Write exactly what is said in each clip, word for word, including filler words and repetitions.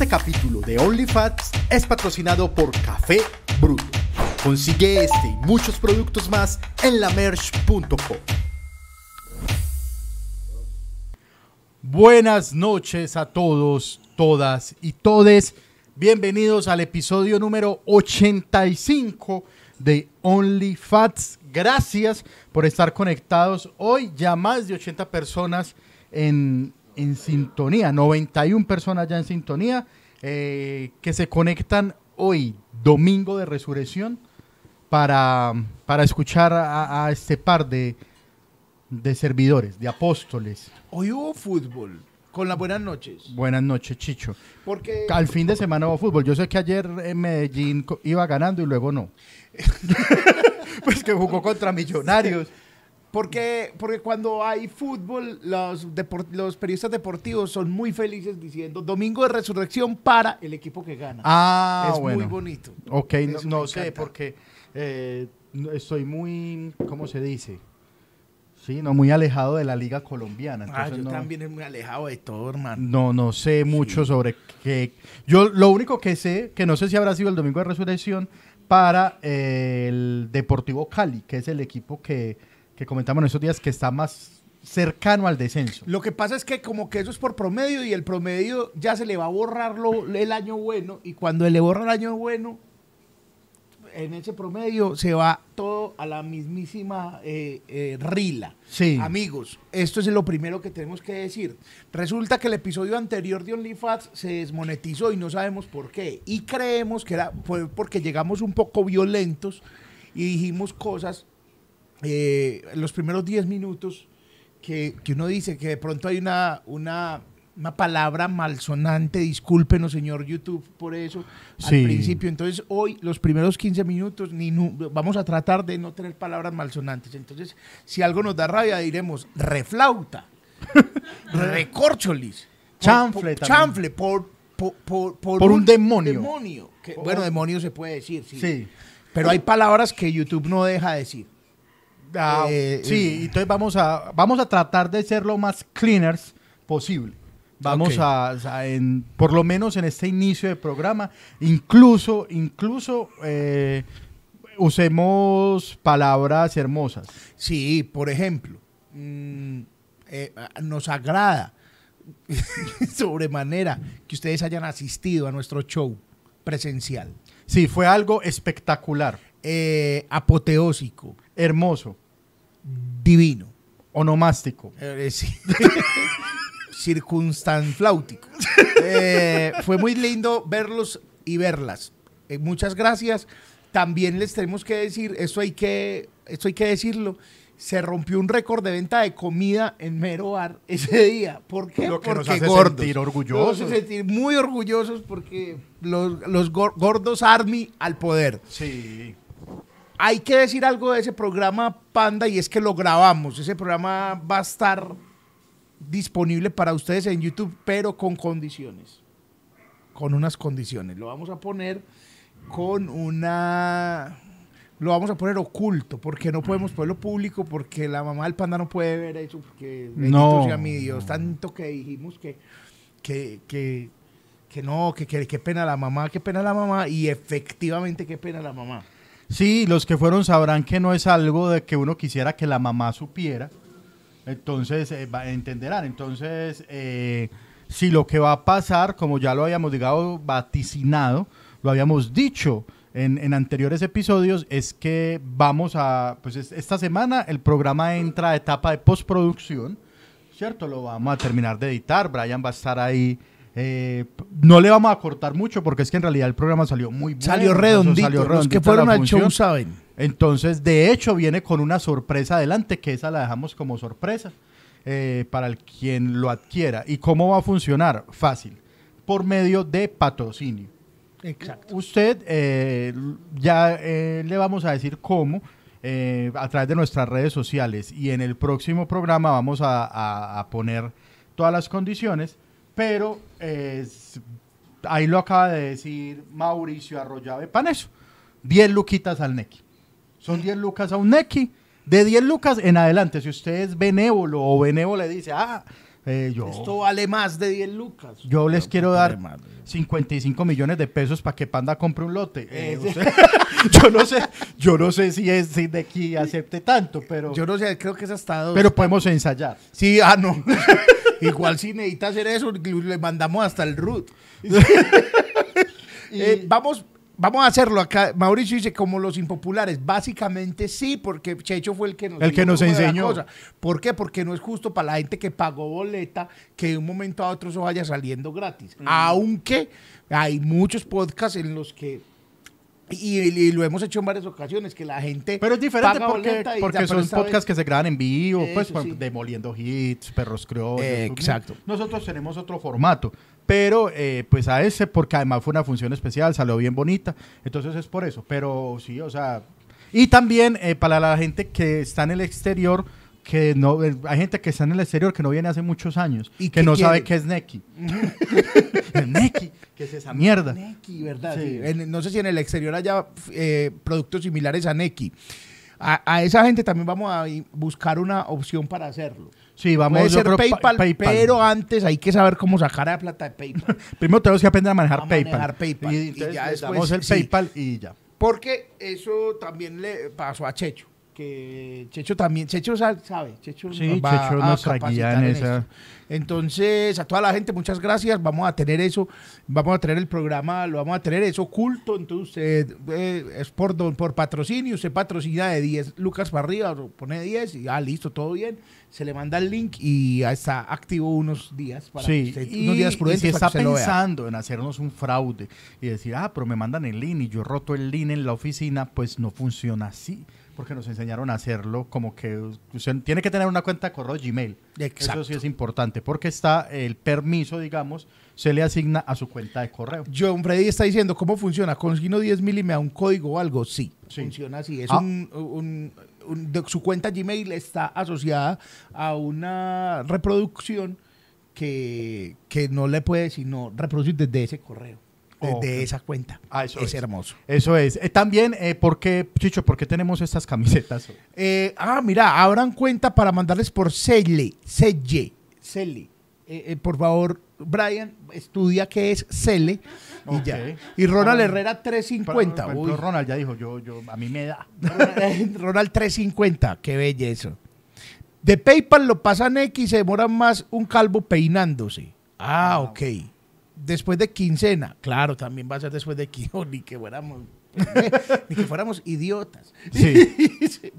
Este capítulo de OnlyFats es patrocinado por Café Bruto. Consigue este y muchos productos más en la merch punto com. Buenas noches a todos, todas y todes. Bienvenidos al episodio número ochenta y cinco de OnlyFats. Gracias por estar conectados. Hoy ya más de ochenta personas en... en sintonía, noventa y una personas ya en sintonía, eh, que se conectan hoy, domingo de resurrección, para, para escuchar a, a este par de, de servidores, de apóstoles. Hoy hubo fútbol, con las buenas noches. Buenas noches, Chicho. Porque al fin de semana hubo fútbol. Yo sé que ayer en Medellín iba ganando y luego no. Pues que jugó contra Millonarios. Porque, porque cuando hay fútbol, los, deport, los periodistas deportivos son muy felices diciendo domingo de resurrección para el equipo que gana. Ah, es bueno. Es muy bonito. Ok, eso no, no sé, porque eh, estoy muy, ¿cómo se dice? Sí, no, muy alejado de la liga colombiana. Entonces ah, yo no, también estoy muy alejado de todo, hermano. No, no sé mucho sí. sobre qué. Yo lo único que sé, que no sé si habrá sido el domingo de resurrección para eh, el Deportivo Cali, que es el equipo que... que comentamos en esos días que está más cercano al descenso. Lo que pasa es que como que eso es por promedio y el promedio ya se le va a borrar lo, el año bueno, y cuando le borra el año bueno, en ese promedio se va todo a la mismísima eh, eh, rila. Sí. Amigos, esto es lo primero que tenemos que decir. Resulta que el episodio anterior de OnlyFats se desmonetizó y no sabemos por qué. Y creemos que era, fue porque llegamos un poco violentos y dijimos cosas... Eh, los primeros diez minutos que, que uno dice que de pronto hay una, una, una palabra malsonante, discúlpenos señor YouTube por eso, sí. Al principio, entonces hoy los primeros quince minutos ni nu- vamos a tratar de no tener palabras malsonantes, entonces si algo nos da rabia diremos reflauta, recorcholis, chanfle, por, por, chanfle por, por, por, por, por un, un demonio, demonio que, oh. Bueno, demonio se puede decir, sí, sí. Pero hay palabras que YouTube no deja decir. Ah, eh, sí, eh. Entonces vamos a, vamos a tratar de ser lo más cleaners posible. Vamos okay. a, a en, por lo menos en este inicio de programa, incluso, incluso eh, usemos palabras hermosas. Sí, por ejemplo, mm, eh, nos agrada sobremanera que ustedes hayan asistido a nuestro show presencial. Sí, fue algo espectacular. Eh, apoteósico. Hermoso. Divino. Onomástico. Eh, sí. Circunstanfláutico. Eh, fue muy lindo verlos y verlas. Eh, muchas gracias. También les tenemos que decir, esto hay que, esto hay que decirlo, se rompió un récord de venta de comida en Mero Bar ese día. ¿Por qué? Lo que porque nos hace gordos. sentir orgullosos. Nos hace sentir muy orgullosos porque los, los gordos army al poder. Sí. Hay que decir algo de ese programa, Panda, y es que lo grabamos. Ese programa va a estar disponible para ustedes en YouTube, pero con condiciones. Con unas condiciones. Lo vamos a poner con una... Lo vamos a poner oculto, porque no podemos ponerlo público, porque la mamá del Panda no puede ver eso, porque... No. Sea mi Dios, tanto que dijimos que... que, que, que no, que, que, que pena la mamá, qué pena la mamá, y efectivamente qué pena la mamá. Sí, los que fueron sabrán que no es algo de que uno quisiera que la mamá supiera, entonces eh, entenderán. Entonces, eh, si lo que va a pasar, como ya lo habíamos digado, vaticinado, lo habíamos dicho en, en anteriores episodios, es que vamos a, pues es, esta semana el programa entra a etapa de postproducción, ¿cierto? Lo vamos a terminar de editar, Brian va a estar ahí. Eh, no le vamos a cortar mucho porque es que en realidad el programa salió muy bueno. Salió redondito, salió redondito los que fueron al show saben. Entonces, de hecho, viene con una sorpresa adelante, que esa la dejamos como sorpresa eh, para el quien lo adquiera. ¿Y cómo va a funcionar? Fácil, por medio de patrocinio. Exacto. Usted, eh, ya eh, le vamos a decir cómo, eh, a través de nuestras redes sociales, y en el próximo programa vamos a, a, a poner todas las condiciones. Pero eh, ahí lo acaba de decir Mauricio Arroyave Paneso, diez luquitas al Nequi. Son diez lucas a un Nequi, de diez lucas en adelante. Si usted es benévolo o benévolo le dice, ah, Eh, yo, Esto vale más de diez lucas. Yo les Pero quiero dar vale cincuenta y cinco millones de pesos para que Panda compre un lote. Eh, eh, usted, yo no sé, yo no sé si es si de aquí acepte tanto, pero... Yo no sé, creo que es hasta dos. Pero podemos ensayar. Sí, ah, no. Igual si necesita hacer eso, le mandamos hasta el root. y... eh, vamos... Vamos a hacerlo acá. Mauricio dice, como los impopulares. Básicamente sí, porque Checho fue el que nos, el que nos enseñó. Cosa. ¿Por qué? Porque no es justo para la gente que pagó boleta que de un momento a otro eso vaya saliendo gratis. Mm. Aunque hay muchos podcasts en los que... Y, y lo hemos hecho en varias ocasiones, que la gente... Pero es diferente porque, y, porque son podcasts que se graban en vivo, eso, pues, sí. Demoliendo Hits, Perros Criollos. Eh, exacto. Nosotros tenemos otro formato, pero eh, pues a ese, porque además fue una función especial, salió bien bonita, entonces es por eso. Pero sí, o sea... Y también eh, para la gente que está en el exterior... que no hay gente que está en el exterior que no viene hace muchos años y que no quiere? Sabe qué es Nequi. Nequi, ¿qué es esa mierda? Nequi, ¿verdad? Sí. Sí. En, no sé si en el exterior haya eh, productos similares a Nequi. A, a esa gente también vamos a buscar una opción para hacerlo. Sí, vamos. Puede ser PayPal, PayPal, pero antes hay que saber cómo sacar la plata de PayPal. Primero tenemos que aprender a manejar, a PayPal. manejar PayPal. Y, y entonces ya después, damos el sí. PayPal y ya. Porque eso también le pasó a Checho. Que Checho también, Checho sabe, Checho sí, va Checho nos a capacitar en esa. Esto. Entonces, a toda la gente, muchas gracias, vamos a tener eso, vamos a tener el programa, lo vamos a tener eso oculto, entonces usted eh, es por, por patrocinio, usted patrocina de diez lucas para arriba, pone diez y ah, listo, todo bien, se le manda el link y está activo unos días para sí, usted, y, unos días prudentes. Y si está pensando en hacernos un fraude y decir, ah, pero me mandan el link y yo roto el link en la oficina, pues no funciona así. Porque nos enseñaron a hacerlo como que usted tiene que tener una cuenta de correo Gmail. Exacto. Eso sí es importante porque está el permiso, digamos, se le asigna a su cuenta de correo. John Freddy está diciendo, ¿cómo funciona? ¿Consigno diez mil y me da un código o algo? Sí, sí. Funciona así. Es ah. un, un, un, de su cuenta Gmail está asociada a una reproducción que, que no le puede sino reproducir desde ese correo. De, oh, de esa cuenta. Ah, eso es, es hermoso. Eso es. Eh, también, eh, ¿por qué, Chicho, por qué tenemos estas camisetas? Eh, ah, mira, abran cuenta para mandarles por Zelle. Zelle. Zelle. Eh, eh, por favor, Brian, estudia qué es Zelle. Y okay. ya. Y Ronald ah, Herrera trescientos cincuenta. Pero, pero Ronald ya dijo, yo, yo, a mí me da. Ronald trescientos cincuenta. Qué belleza. De PayPal lo pasan X, se demora más un calvo peinándose. Ah, ah ok. Después de quincena, claro, también va a ser después de quincena, ni que fuéramos, ni que fuéramos idiotas. Sí.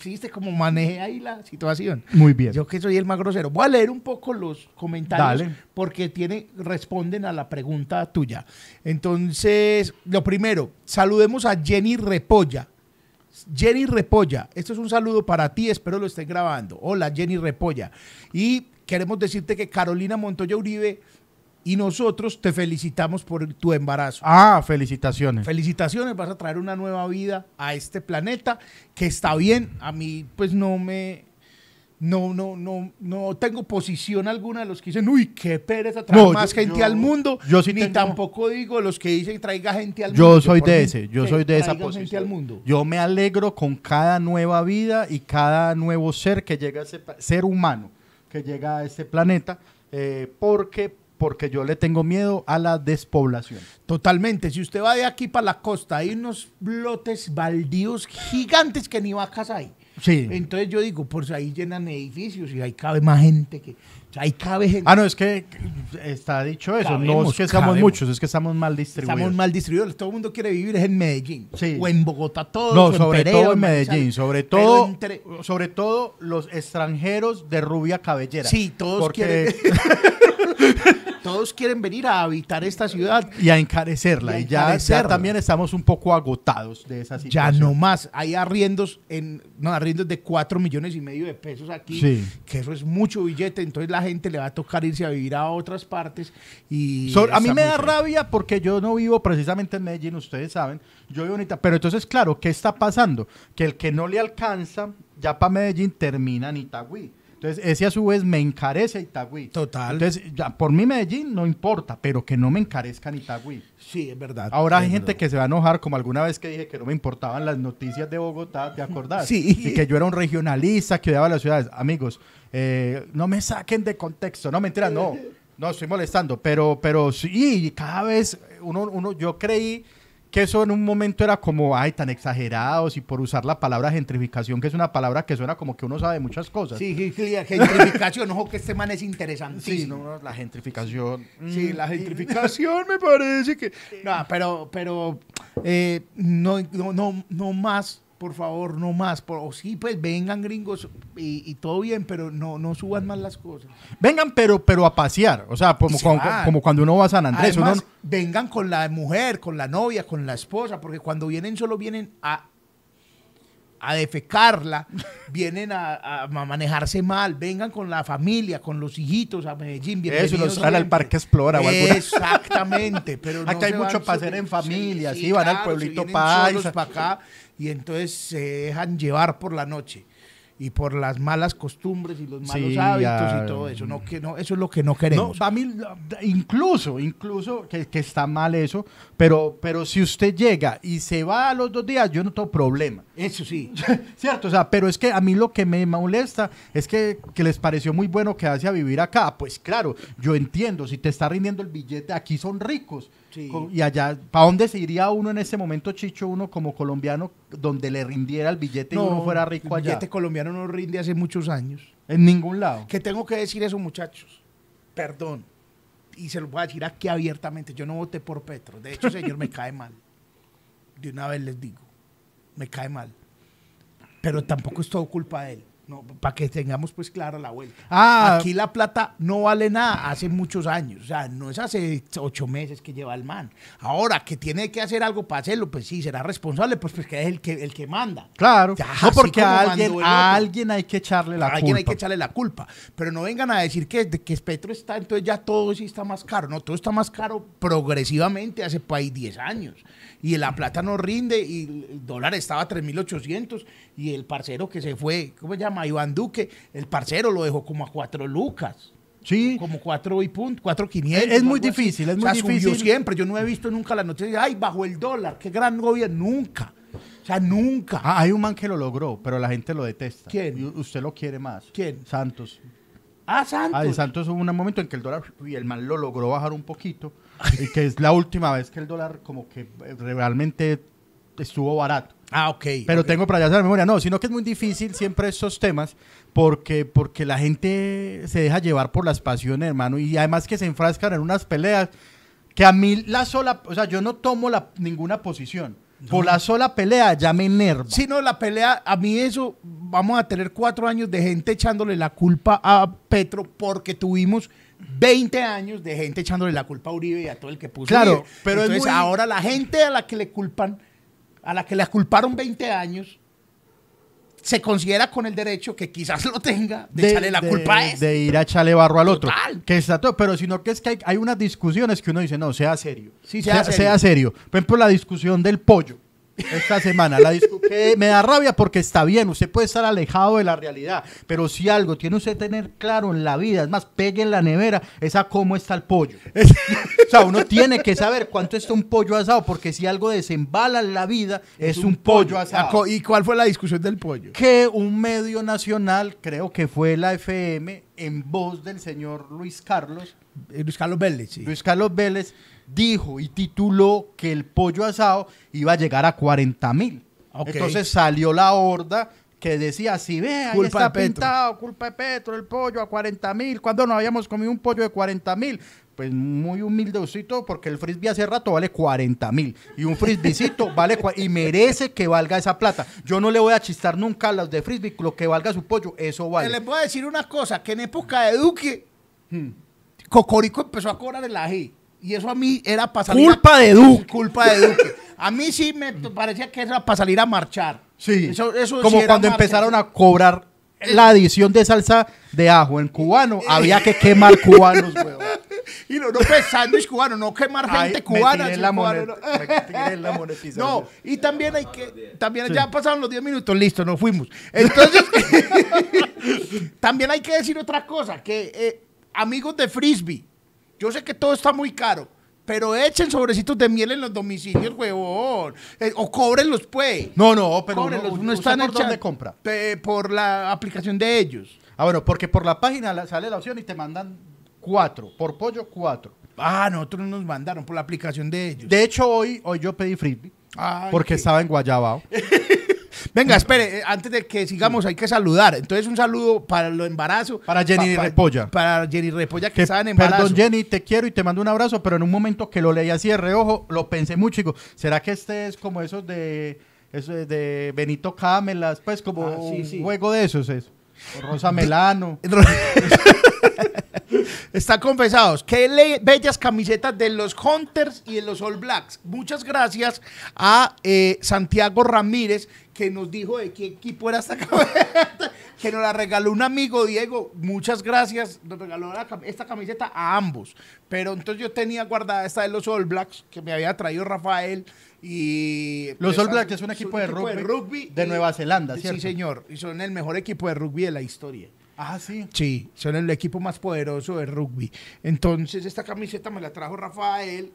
Viste cómo manejé ahí la situación. Muy bien. Yo que soy el más grosero. Voy a leer un poco los comentarios. Dale. Porque tiene, responden a la pregunta tuya. Entonces, lo primero, saludemos a Jenny Repolla. Jenny Repolla, esto es un saludo para ti, espero lo estén grabando. Hola, Jenny Repolla. Y queremos decirte que Carolina Montoya Uribe... Y nosotros te felicitamos por tu embarazo. Ah, felicitaciones. Felicitaciones, vas a traer una nueva vida a este planeta, que está bien. A mí, pues, no me... No, no, no, no tengo posición alguna de los que dicen, uy, qué pereza, traer no, más yo, gente yo, al mundo. Yo sí Ni tengo... tampoco digo los que dicen, traiga gente al yo mundo. Yo soy de ese, yo soy de esa posición. Gente al mundo. Yo me alegro con cada nueva vida y cada nuevo ser que llega a ese... Ser humano que llega a este planeta, eh, porque... porque yo le tengo miedo a la despoblación. Totalmente. Si usted va de aquí para la costa, hay unos lotes baldíos gigantes que ni vacas hay. Sí. Entonces yo digo, pues ahí llenan edificios y ahí cabe más gente que... O sea, ahí cabe gente. Ah, no, es que está dicho eso. Cabemos, no es que estamos muchos, es que estamos mal distribuidos. Estamos mal distribuidos. Todo el mundo quiere vivir es en Medellín. Sí. O en Bogotá, todos. No, sobre en Pereo, todo en Medellín. Sobre todo, entre... sobre todo los extranjeros de rubia cabellera. Sí, todos porque... quieren... Todos quieren venir a habitar esta ciudad. Y a encarecerla. Y, a y ya, ya también estamos un poco agotados de esa situación. Ya no más. Hay arriendos, en, no, arriendos de cuatro millones y medio de pesos aquí. Sí. Que eso es mucho billete. Entonces la gente le va a tocar irse a vivir a otras partes. Y so, a mí me da bien. rabia porque yo no vivo precisamente en Medellín. Ustedes saben. Yo vivo en Ita. Pero entonces, claro, ¿qué está pasando? Que el que no le alcanza ya para Medellín termina en Itagüí. Entonces, ese a su vez me encarece a Itagüí. Total. Entonces, ya, por mí Medellín no importa, pero que no me encarezcan Itagüí. Sí, es verdad. Ahora es hay verdad. gente que se va a enojar, como alguna vez que dije que no me importaban las noticias de Bogotá, ¿te acordás? Sí. Y que yo era un regionalista que odiaba las ciudades. Amigos, eh, no me saquen de contexto. No, mentira, no. No, estoy molestando. Pero, pero sí, cada vez uno, uno, yo creí... que eso en un momento era como, ay, tan exagerados, y por usar la palabra gentrificación, que es una palabra que suena como que uno sabe muchas cosas. Sí, sí, gentrificación, ojo que este man es interesantísimo. Sí, no, no, la gentrificación. Sí, la gentrificación me parece que... No, pero, pero, eh, no, no, no, no más, por favor, no más. Por, o sí, pues, vengan gringos y, y todo bien, pero no, no suban más las cosas. Vengan, pero, pero a pasear, o sea, como, se como, como cuando uno va a San Andrés, además, uno... vengan con la mujer, con la novia, con la esposa, porque cuando vienen solo vienen a, a defecarla, vienen a, a, a manejarse mal, vengan con la familia, con los hijitos a Medellín. Eso, los salen al Parque Explora o alguna. Exactamente. Pero no, acá hay mucho para hacer en familia, sí, sí, sí, van claro, al pueblito paisa. Para acá, y entonces se dejan llevar por la noche. Y por las malas costumbres y los malos sí, hábitos ya. y todo eso. No, que no, eso es lo que no queremos. No, a mí, incluso, incluso que, que está mal eso, pero, pero si usted llega y se va a los dos días, yo no tengo problema. Eso sí. Cierto, o sea, pero es que a mí lo que me molesta es que, que les pareció muy bueno quedarse a vivir acá. Pues claro, yo entiendo, si te está rindiendo el billete, aquí son ricos. Sí. Con, y allá, ¿para dónde se iría uno en ese momento, Chicho, uno como colombiano, donde le rindiera el billete no, y uno fuera rico allá? El billete colombiano no rinde hace muchos años. En ningún lado. Que tengo que decir eso, muchachos. Perdón. Y se lo voy a decir aquí abiertamente. Yo no voté por Petro. De hecho, señor, me cae mal. De una vez les digo. Me cae mal. Pero tampoco es todo culpa de él. No, para que tengamos pues clara la vuelta. Ah, aquí la plata no vale nada hace muchos años, o sea, no es hace ocho meses que lleva el man. Ahora, que tiene que hacer algo para hacerlo, pues sí, será responsable, pues, pues que es el que, el que manda. Claro, ya, no porque a alguien, a alguien hay que echarle la a culpa. A alguien hay que echarle la culpa, pero no vengan a decir que, que Petro está, entonces ya todo sí está más caro. No, todo está más caro progresivamente hace por ahí diez años. Y la plata no rinde, y el dólar estaba a tres mil ochocientos, y el parcero que se fue, ¿cómo se llama? Iván Duque, el parcero lo dejó como a cuatro lucas. Sí. Como cuatro y punto, cuatro quinientos. Es muy difícil, es muy difícil. O sea, subió siempre, yo no he visto nunca la noticia, ay, bajó el dólar, qué gran gobierno, nunca. O sea, nunca. Ah, hay un man que lo logró, pero la gente lo detesta. ¿Quién? Y usted lo quiere más. ¿Quién? Santos. Ah, Santos. Ah, Santos hubo un momento en que el dólar, y el man lo logró bajar un poquito, y que es la última vez que el dólar como que realmente estuvo barato. Ah, ok. Pero okay. tengo para allá la memoria. No, sino que es muy difícil siempre estos temas porque, porque la gente se deja llevar por las pasiones, hermano, y además que se enfrascan en unas peleas que a mí la sola, o sea, yo no tomo la, ninguna posición. No. Por la sola pelea ya me enerva. Sí, no, la pelea, a mí eso, vamos a tener cuatro años de gente echándole la culpa a Petro porque tuvimos veinte años de gente echándole la culpa a Uribe y a todo el que puso. Claro, Uribe. Pero entonces es muy... ahora la gente a la que le culpan, a la que le culparon veinte años, se considera con el derecho que quizás lo tenga de, de echarle la de, culpa a este. De ir a echarle barro al otro. Total. Que está todo, pero sino que es que hay, hay unas discusiones que uno dice, no, sea serio. Sí, sea, sea, serio. sea serio. Por ejemplo, la discusión del pollo. Esta semana la discuté, me da rabia porque está bien, usted puede estar alejado de la realidad, pero si algo tiene usted tener claro en la vida, es más, pegue en la nevera, es a cómo está el pollo. O sea, uno tiene que saber cuánto está un pollo asado, porque si algo desembala en la vida, es, es un, un pollo, pollo asado. ¿Y cuál fue la discusión del pollo? Que un medio nacional, creo que fue la F M, en voz del señor Luis Carlos, Luis Carlos Vélez, sí. Luis Carlos Vélez dijo y tituló que el pollo asado iba a llegar a cuarenta mil. Okay. Entonces salió la horda que decía, si sí, ve, ahí está pintado, culpa de Petro, el pollo a cuarenta mil. ¿Cuándo no habíamos comido un pollo de cuarenta mil? Pues muy humildecito, porque el frisbee hace rato vale cuarenta mil. Y un frisbeecito vale cuarenta mil. Y merece que valga esa plata. Yo no le voy a chistar nunca a los de frisbee. Lo que valga su pollo, eso vale. Les voy a decir una cosa, que en época de Duque, hmm. Cocorico empezó a cobrar el ají. Y eso a mí era para salir... Culpa a... de Duque. Culpa de Duque. A mí sí me parecía que era para salir a marchar. Sí. Eso, eso como sí cuando marcha. Empezaron a cobrar la adición de salsa de ajo en cubano, había que quemar cubanos, weón. Y no, no pues sándwich cubano, no quemar gente Ay, cubana. Me tiré, la monet, cubano no. me tiré la monetización. No, y también hay que, también sí. ya pasaron los diez minutos, listo, nos fuimos. Entonces, también hay que decir otra cosa, que eh, amigos de Frisby, yo sé que todo está muy caro, pero echen sobrecitos de miel en los domicilios, huevón. Eh, o cóbrenlos, pues. No, no, pero uno, uno está en el chat. ¿Dónde compra? Eh, por la aplicación de ellos. Ah, bueno, porque por la página sale la opción y te mandan cuatro. Por pollo, cuatro. Ah, nosotros nos mandaron por la aplicación de ellos. De hecho, hoy, hoy yo pedí Frisby. Ay, porque qué. Estaba en Guayabao. Venga, espere, antes de que sigamos, sí. hay que saludar. Entonces, un saludo para los embarazos. Para Jenny pa, pa, Repolla. Para Jenny Repolla, que, que estaba en embarazo. Perdón, Jenny, te quiero y te mando un abrazo, pero en un momento que lo leí así de reojo, lo pensé mucho y digo, ¿será que este es como esos de, esos de Benito Camelas? Pues como ah, sí, un sí. juego de esos es. O Rosa Melano. Están confesados. Qué le- bellas camisetas de los Hunters y de los All Blacks. Muchas gracias a eh, Santiago Ramírez, que nos dijo de qué equipo era esta camiseta, que nos la regaló un amigo, Diego. Muchas gracias. Nos regaló la, esta camiseta a ambos. Pero entonces yo tenía guardada esta de los All Blacks, que me había traído Rafael. Y los All Blacks es un equipo, de, equipo rugby, de rugby de y, Nueva Zelanda, ¿cierto? Sí, señor. Y son el mejor equipo de rugby de la historia. Ah, sí. Sí, son el equipo más poderoso de rugby. Entonces, esta camiseta me la trajo Rafael.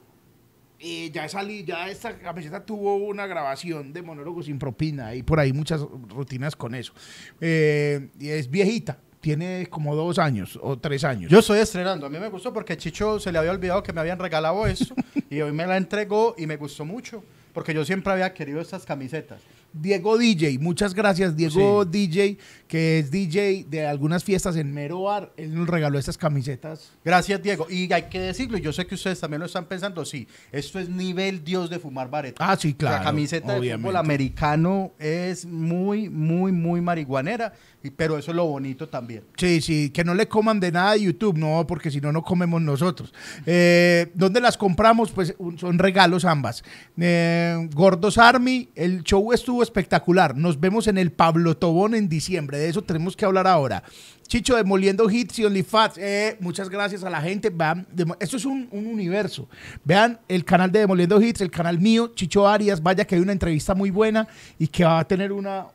Eh, ya salí, ya esta camiseta tuvo una grabación de monólogo sin propina. Y por ahí muchas rutinas con eso. Eh, y es viejita. Tiene como dos años o tres años. Yo estoy estrenando. A mí me gustó porque Chicho se le había olvidado que me habían regalado eso. Y hoy me la entregó y me gustó mucho. Porque yo siempre había querido estas camisetas. Diego D J, muchas gracias. Diego sí. D J, que es D J de algunas fiestas en Mero Bar, él nos regaló estas camisetas. Gracias, Diego. Y hay que decirlo, yo sé que ustedes también lo están pensando, sí, esto es nivel Dios de fumar vareta. Ah, sí, claro. La camiseta obviamente. De fútbol americano es muy, muy, muy marihuanera, pero eso es lo bonito también. Sí, sí, que no le coman de nada de YouTube, no, porque si no, no comemos nosotros. Eh, ¿Dónde las compramos? Pues un, son regalos ambas. Eh, Gordos Army, el show estuvo espectacular. Nos vemos en el Pablo Tobón en diciembre. De eso tenemos que hablar ahora. Chicho, Demoliendo Hits y OnlyFats. Eh, muchas gracias a la gente. Vean, de, esto es un, un universo. Vean el canal de Demoliendo Hits, el canal mío, Chicho Arias. Vaya que hay una entrevista muy buena y que va a tener una...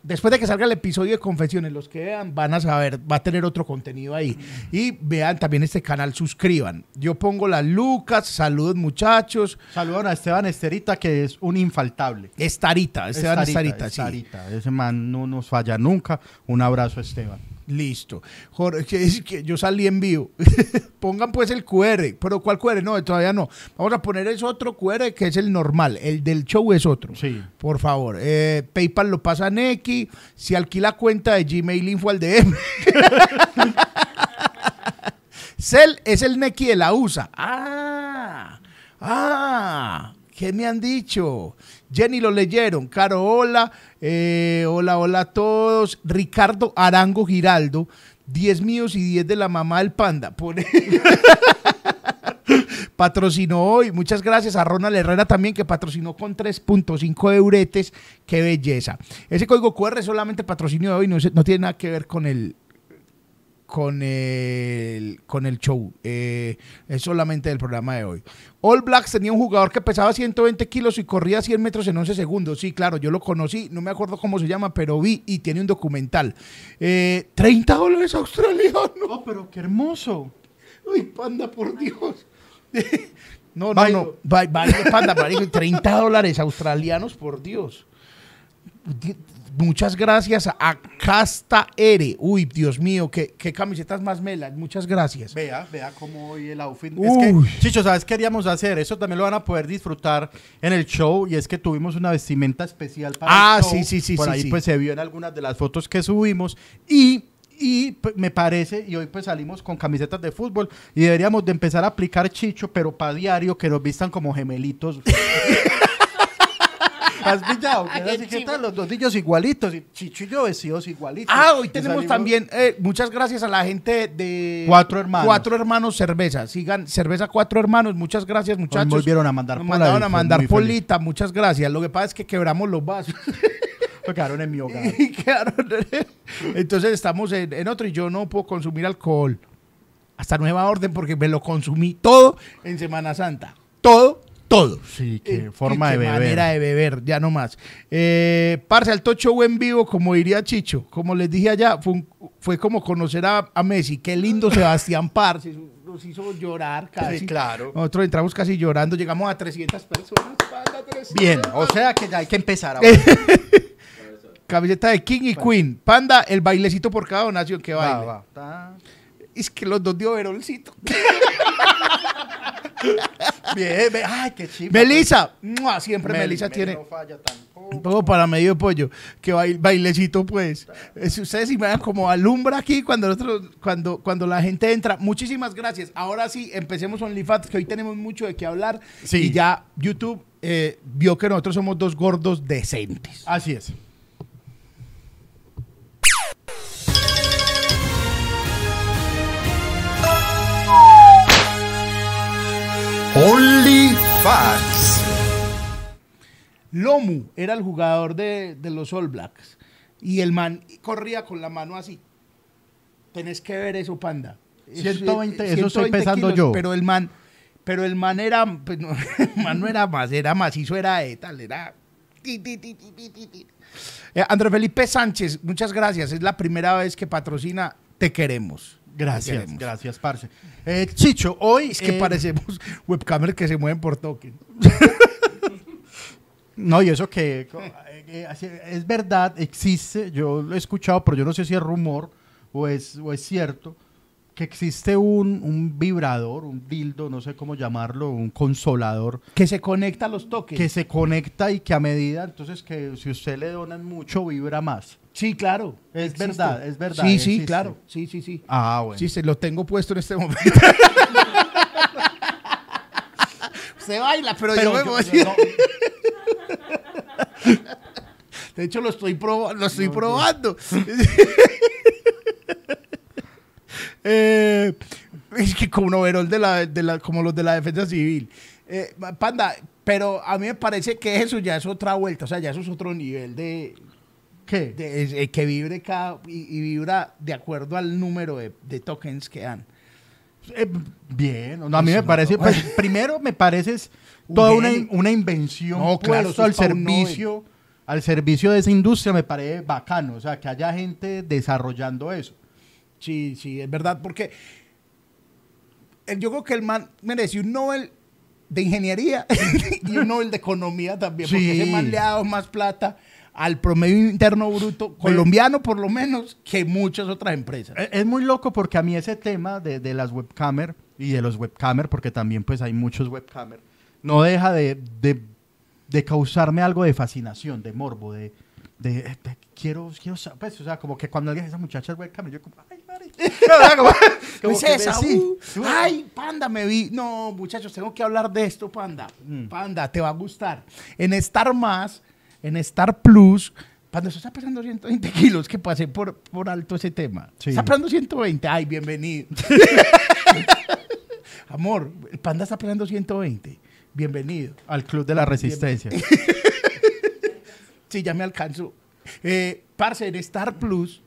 Después de que salga el episodio de Confesiones, los que vean van a saber, va a tener otro contenido ahí. Y vean también este canal, suscriban. Yo pongo las lucas, saludos muchachos. Saludan a Esteban Esterita, que es un infaltable. Estarita, Esteban Estarita, Estarita, Estarita, sí. Estarita, ese man no nos falla nunca. Un abrazo, Esteban. Listo. Jorge, es que yo salí en vivo. Pongan pues el Q R. ¿Pero cuál Q R? No, todavía no. Vamos a poner ese otro Q R que es el normal. El del show es otro. Sí. Por favor. Eh, PayPal lo pasa a Nequi. Si alquila cuenta de Gmail info al D M. Zelle es el Nequi de la U S A. ¡Ah! ¡Ah! ¿Qué me han dicho? Jenny lo leyeron. Caro, hola. Eh, hola, hola a todos. Ricardo Arango Giraldo. diez míos y diez de la mamá del panda. Pone... patrocinó hoy. Muchas gracias a Ronald Herrera también, que patrocinó con tres punto cinco euretes. ¡Qué belleza! Ese código Q R solamente patrocinio de hoy. No, no tiene nada que ver con el... con el con el show, eh, es solamente del programa de hoy. All Blacks tenía un jugador que pesaba ciento veinte kilos y corría cien metros en once segundos. Sí, claro, yo lo conocí, no me acuerdo cómo se llama, pero vi y tiene un documental. Eh, treinta dólares australianos. Oh, pero qué hermoso. Uy, panda, por Dios. No, no, no. Bye, bye, panda, marico. treinta dólares australianos, por Dios. Muchas gracias a Casta R. Uy, Dios mío, qué, qué camisetas más melas. Muchas gracias. Vea, vea cómo hoy el outfit. Uy. Es que, Chicho, ¿sabes qué queríamos hacer? Eso también lo van a poder disfrutar en el show. Y es que tuvimos una vestimenta especial para ah, el show. Ah, sí, sí, sí. Por sí, ahí sí. Pues se vio en algunas de las fotos que subimos. Y... Y pues, me parece, y hoy pues salimos con camisetas de fútbol y deberíamos de empezar a aplicar, Chicho, pero para diario, que nos vistan como gemelitos. ¿Has pillado? Así que están los dos niños igualitos, y Chicho y yo vestidos igualitos. Ah, hoy tenemos también, eh, muchas gracias a la gente de Cuatro Hermanos. Cuatro Hermanos Cerveza, sigan Cerveza Cuatro Hermanos, muchas gracias muchachos. Nos volvieron a mandar polita. Nos mandaron a mandar polita, muchas gracias. Lo que pasa es que quebramos los vasos. quedaron en mi hogar. Y quedaron en... Entonces estamos en, en otro y yo no puedo consumir alcohol hasta nueva orden porque me lo consumí todo en Semana Santa. Todo, todo. Sí, qué eh, forma de qué beber. Manera de beber, ya no más. Eh, parce, al Tocho en vivo, como diría Chicho, como les dije allá, fue, un, fue como conocer a, a Messi. Qué lindo Sebastián Parce, nos hizo llorar casi. Sí, claro. Nosotros entramos casi llorando, llegamos a trescientas personas. Para trescientas. Bien, o sea que ya hay que empezar ahora. Camiseta de King y bueno. Queen. Panda, el bailecito por cada donación que baile. Va, va. Es que los dos dio verolcito. Bien, me, ay, qué chido. Melisa, ¡mua! Siempre Mel, Melisa Mel tiene. No falla tampoco. Todo para medio de pollo. Que baile, bailecito, pues. Si ustedes imaginan como alumbra aquí cuando nosotros, cuando, cuando la gente entra. Muchísimas gracias. Ahora sí, empecemos OnlyFats, que hoy tenemos mucho de qué hablar. Sí. Y ya YouTube eh, vio que nosotros somos dos gordos decentes. Así es. OnlyFats. Lomu era el jugador de, de los All Blacks y el man corría con la mano así. Tenés que ver eso, panda. ciento veinte, ciento veinte eso estoy pensando yo. Pero el man, pero el man era, pues no, el man no era más, era macizo, era de tal, era. Eh, Andrés Felipe Sánchez, muchas gracias. Es la primera vez que patrocina Te Queremos. Gracias, gracias, parce. Eh, Chicho, hoy... Es que eh, parecemos webcamers que se mueven por token. No, y eso que... Eh, eh, es verdad, existe, yo lo he escuchado, pero yo no sé si es rumor o es, o es cierto, que existe un, un vibrador, un dildo, no sé cómo llamarlo, un consolador. Que se conecta a los tokens. Que se conecta y que a medida, entonces, que si usted le donan mucho, vibra más. Sí, claro. Es existe. Verdad, es verdad. Sí, sí, existe. Claro. Sí, sí, sí. Ah, bueno. Sí, se lo tengo puesto en este momento. Se baila, pero, pero yo me voy. Yo, no. De hecho, lo estoy, proba- lo estoy no, probando. No. eh, es que como un overol de la, de la, como los de la defensa civil. Eh, panda, pero a mí me parece que eso ya es otra vuelta. O sea, ya eso es otro nivel de... ¿Qué? De, es, eh, que vibre cada, y, y vibra de acuerdo al número de, de tokens que dan. Eh, bien, no, a mí me parece, pues, primero me parece es toda una, una invención no, claro, al servicio, al servicio de esa industria, me parece bacano, o sea, que haya gente desarrollando eso. Sí, sí, es verdad, porque yo creo que el man mereció un Nobel de ingeniería y un Nobel de economía también, sí. Porque ese man le ha dado más plata al promedio interno bruto colombiano, por lo menos, que muchas otras empresas. Es muy loco porque a mí ese tema de, de las webcamer y de los webcamer, porque también pues hay muchos webcamer, no deja de, de, de causarme algo de fascinación, de morbo, de, de, de, de quiero, quiero saber, pues, o sea, como que cuando alguien esa muchacha es webcamer, yo como, ay, madre. ¿Qué es esa? Uh, ay, panda, me vi. No, muchachos, tengo que hablar de esto, panda. Mm. Panda, te va a gustar. En Star Más... En Star Plus, cuando eso está pesando ciento veinte kilos, que pasé por, por alto ese tema. Sí. Está pesando ciento veinte. Ay, bienvenido. Amor, el panda está pesando ciento veinte. Bienvenido. Al Club de la Resistencia. Sí, ya me alcanzo. Eh, parce, en Star Plus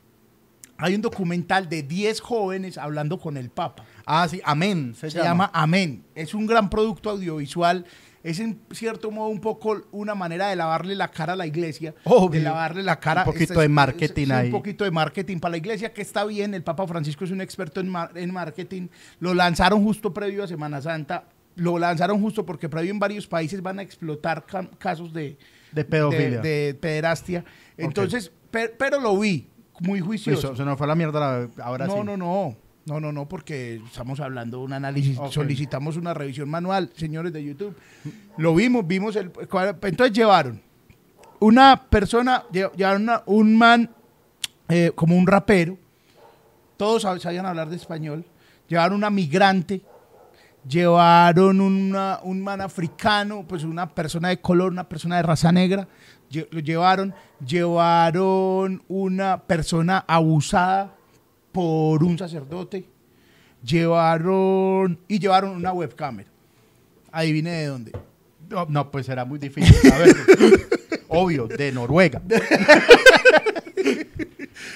hay un documental de diez jóvenes hablando con el Papa. Ah, sí, Amén. Se, se llama. llama Amén. Es un gran producto audiovisual. Es en cierto modo un poco una manera de lavarle la cara a la iglesia. Obvio. De lavarle la cara. Un poquito este, de marketing es, es ahí. Un poquito de marketing para la iglesia, que está bien. El Papa Francisco es un experto en, mar, en marketing. Lo lanzaron justo previo a Semana Santa. Lo lanzaron justo porque previo en varios países van a explotar cam, casos de... De pedofilia. De, de pederastia. Entonces, okay. per, pero lo vi muy juicioso. Eso, se nos fue la mierda ahora no, sí. No, no, no. No, no, no, porque estamos hablando de un análisis, okay. Solicitamos una revisión manual, señores de YouTube. Lo vimos, vimos el... Entonces llevaron una persona, llevaron una, un man eh, como un rapero, todos sabían hablar de español, llevaron una migrante, llevaron una, un man africano, pues una persona de color, una persona de raza negra, lle, lo llevaron, llevaron una persona abusada por un sacerdote, llevaron y llevaron una webcámara. Adivine de dónde. No, no, pues será muy difícil saberlo. Obvio, de Noruega.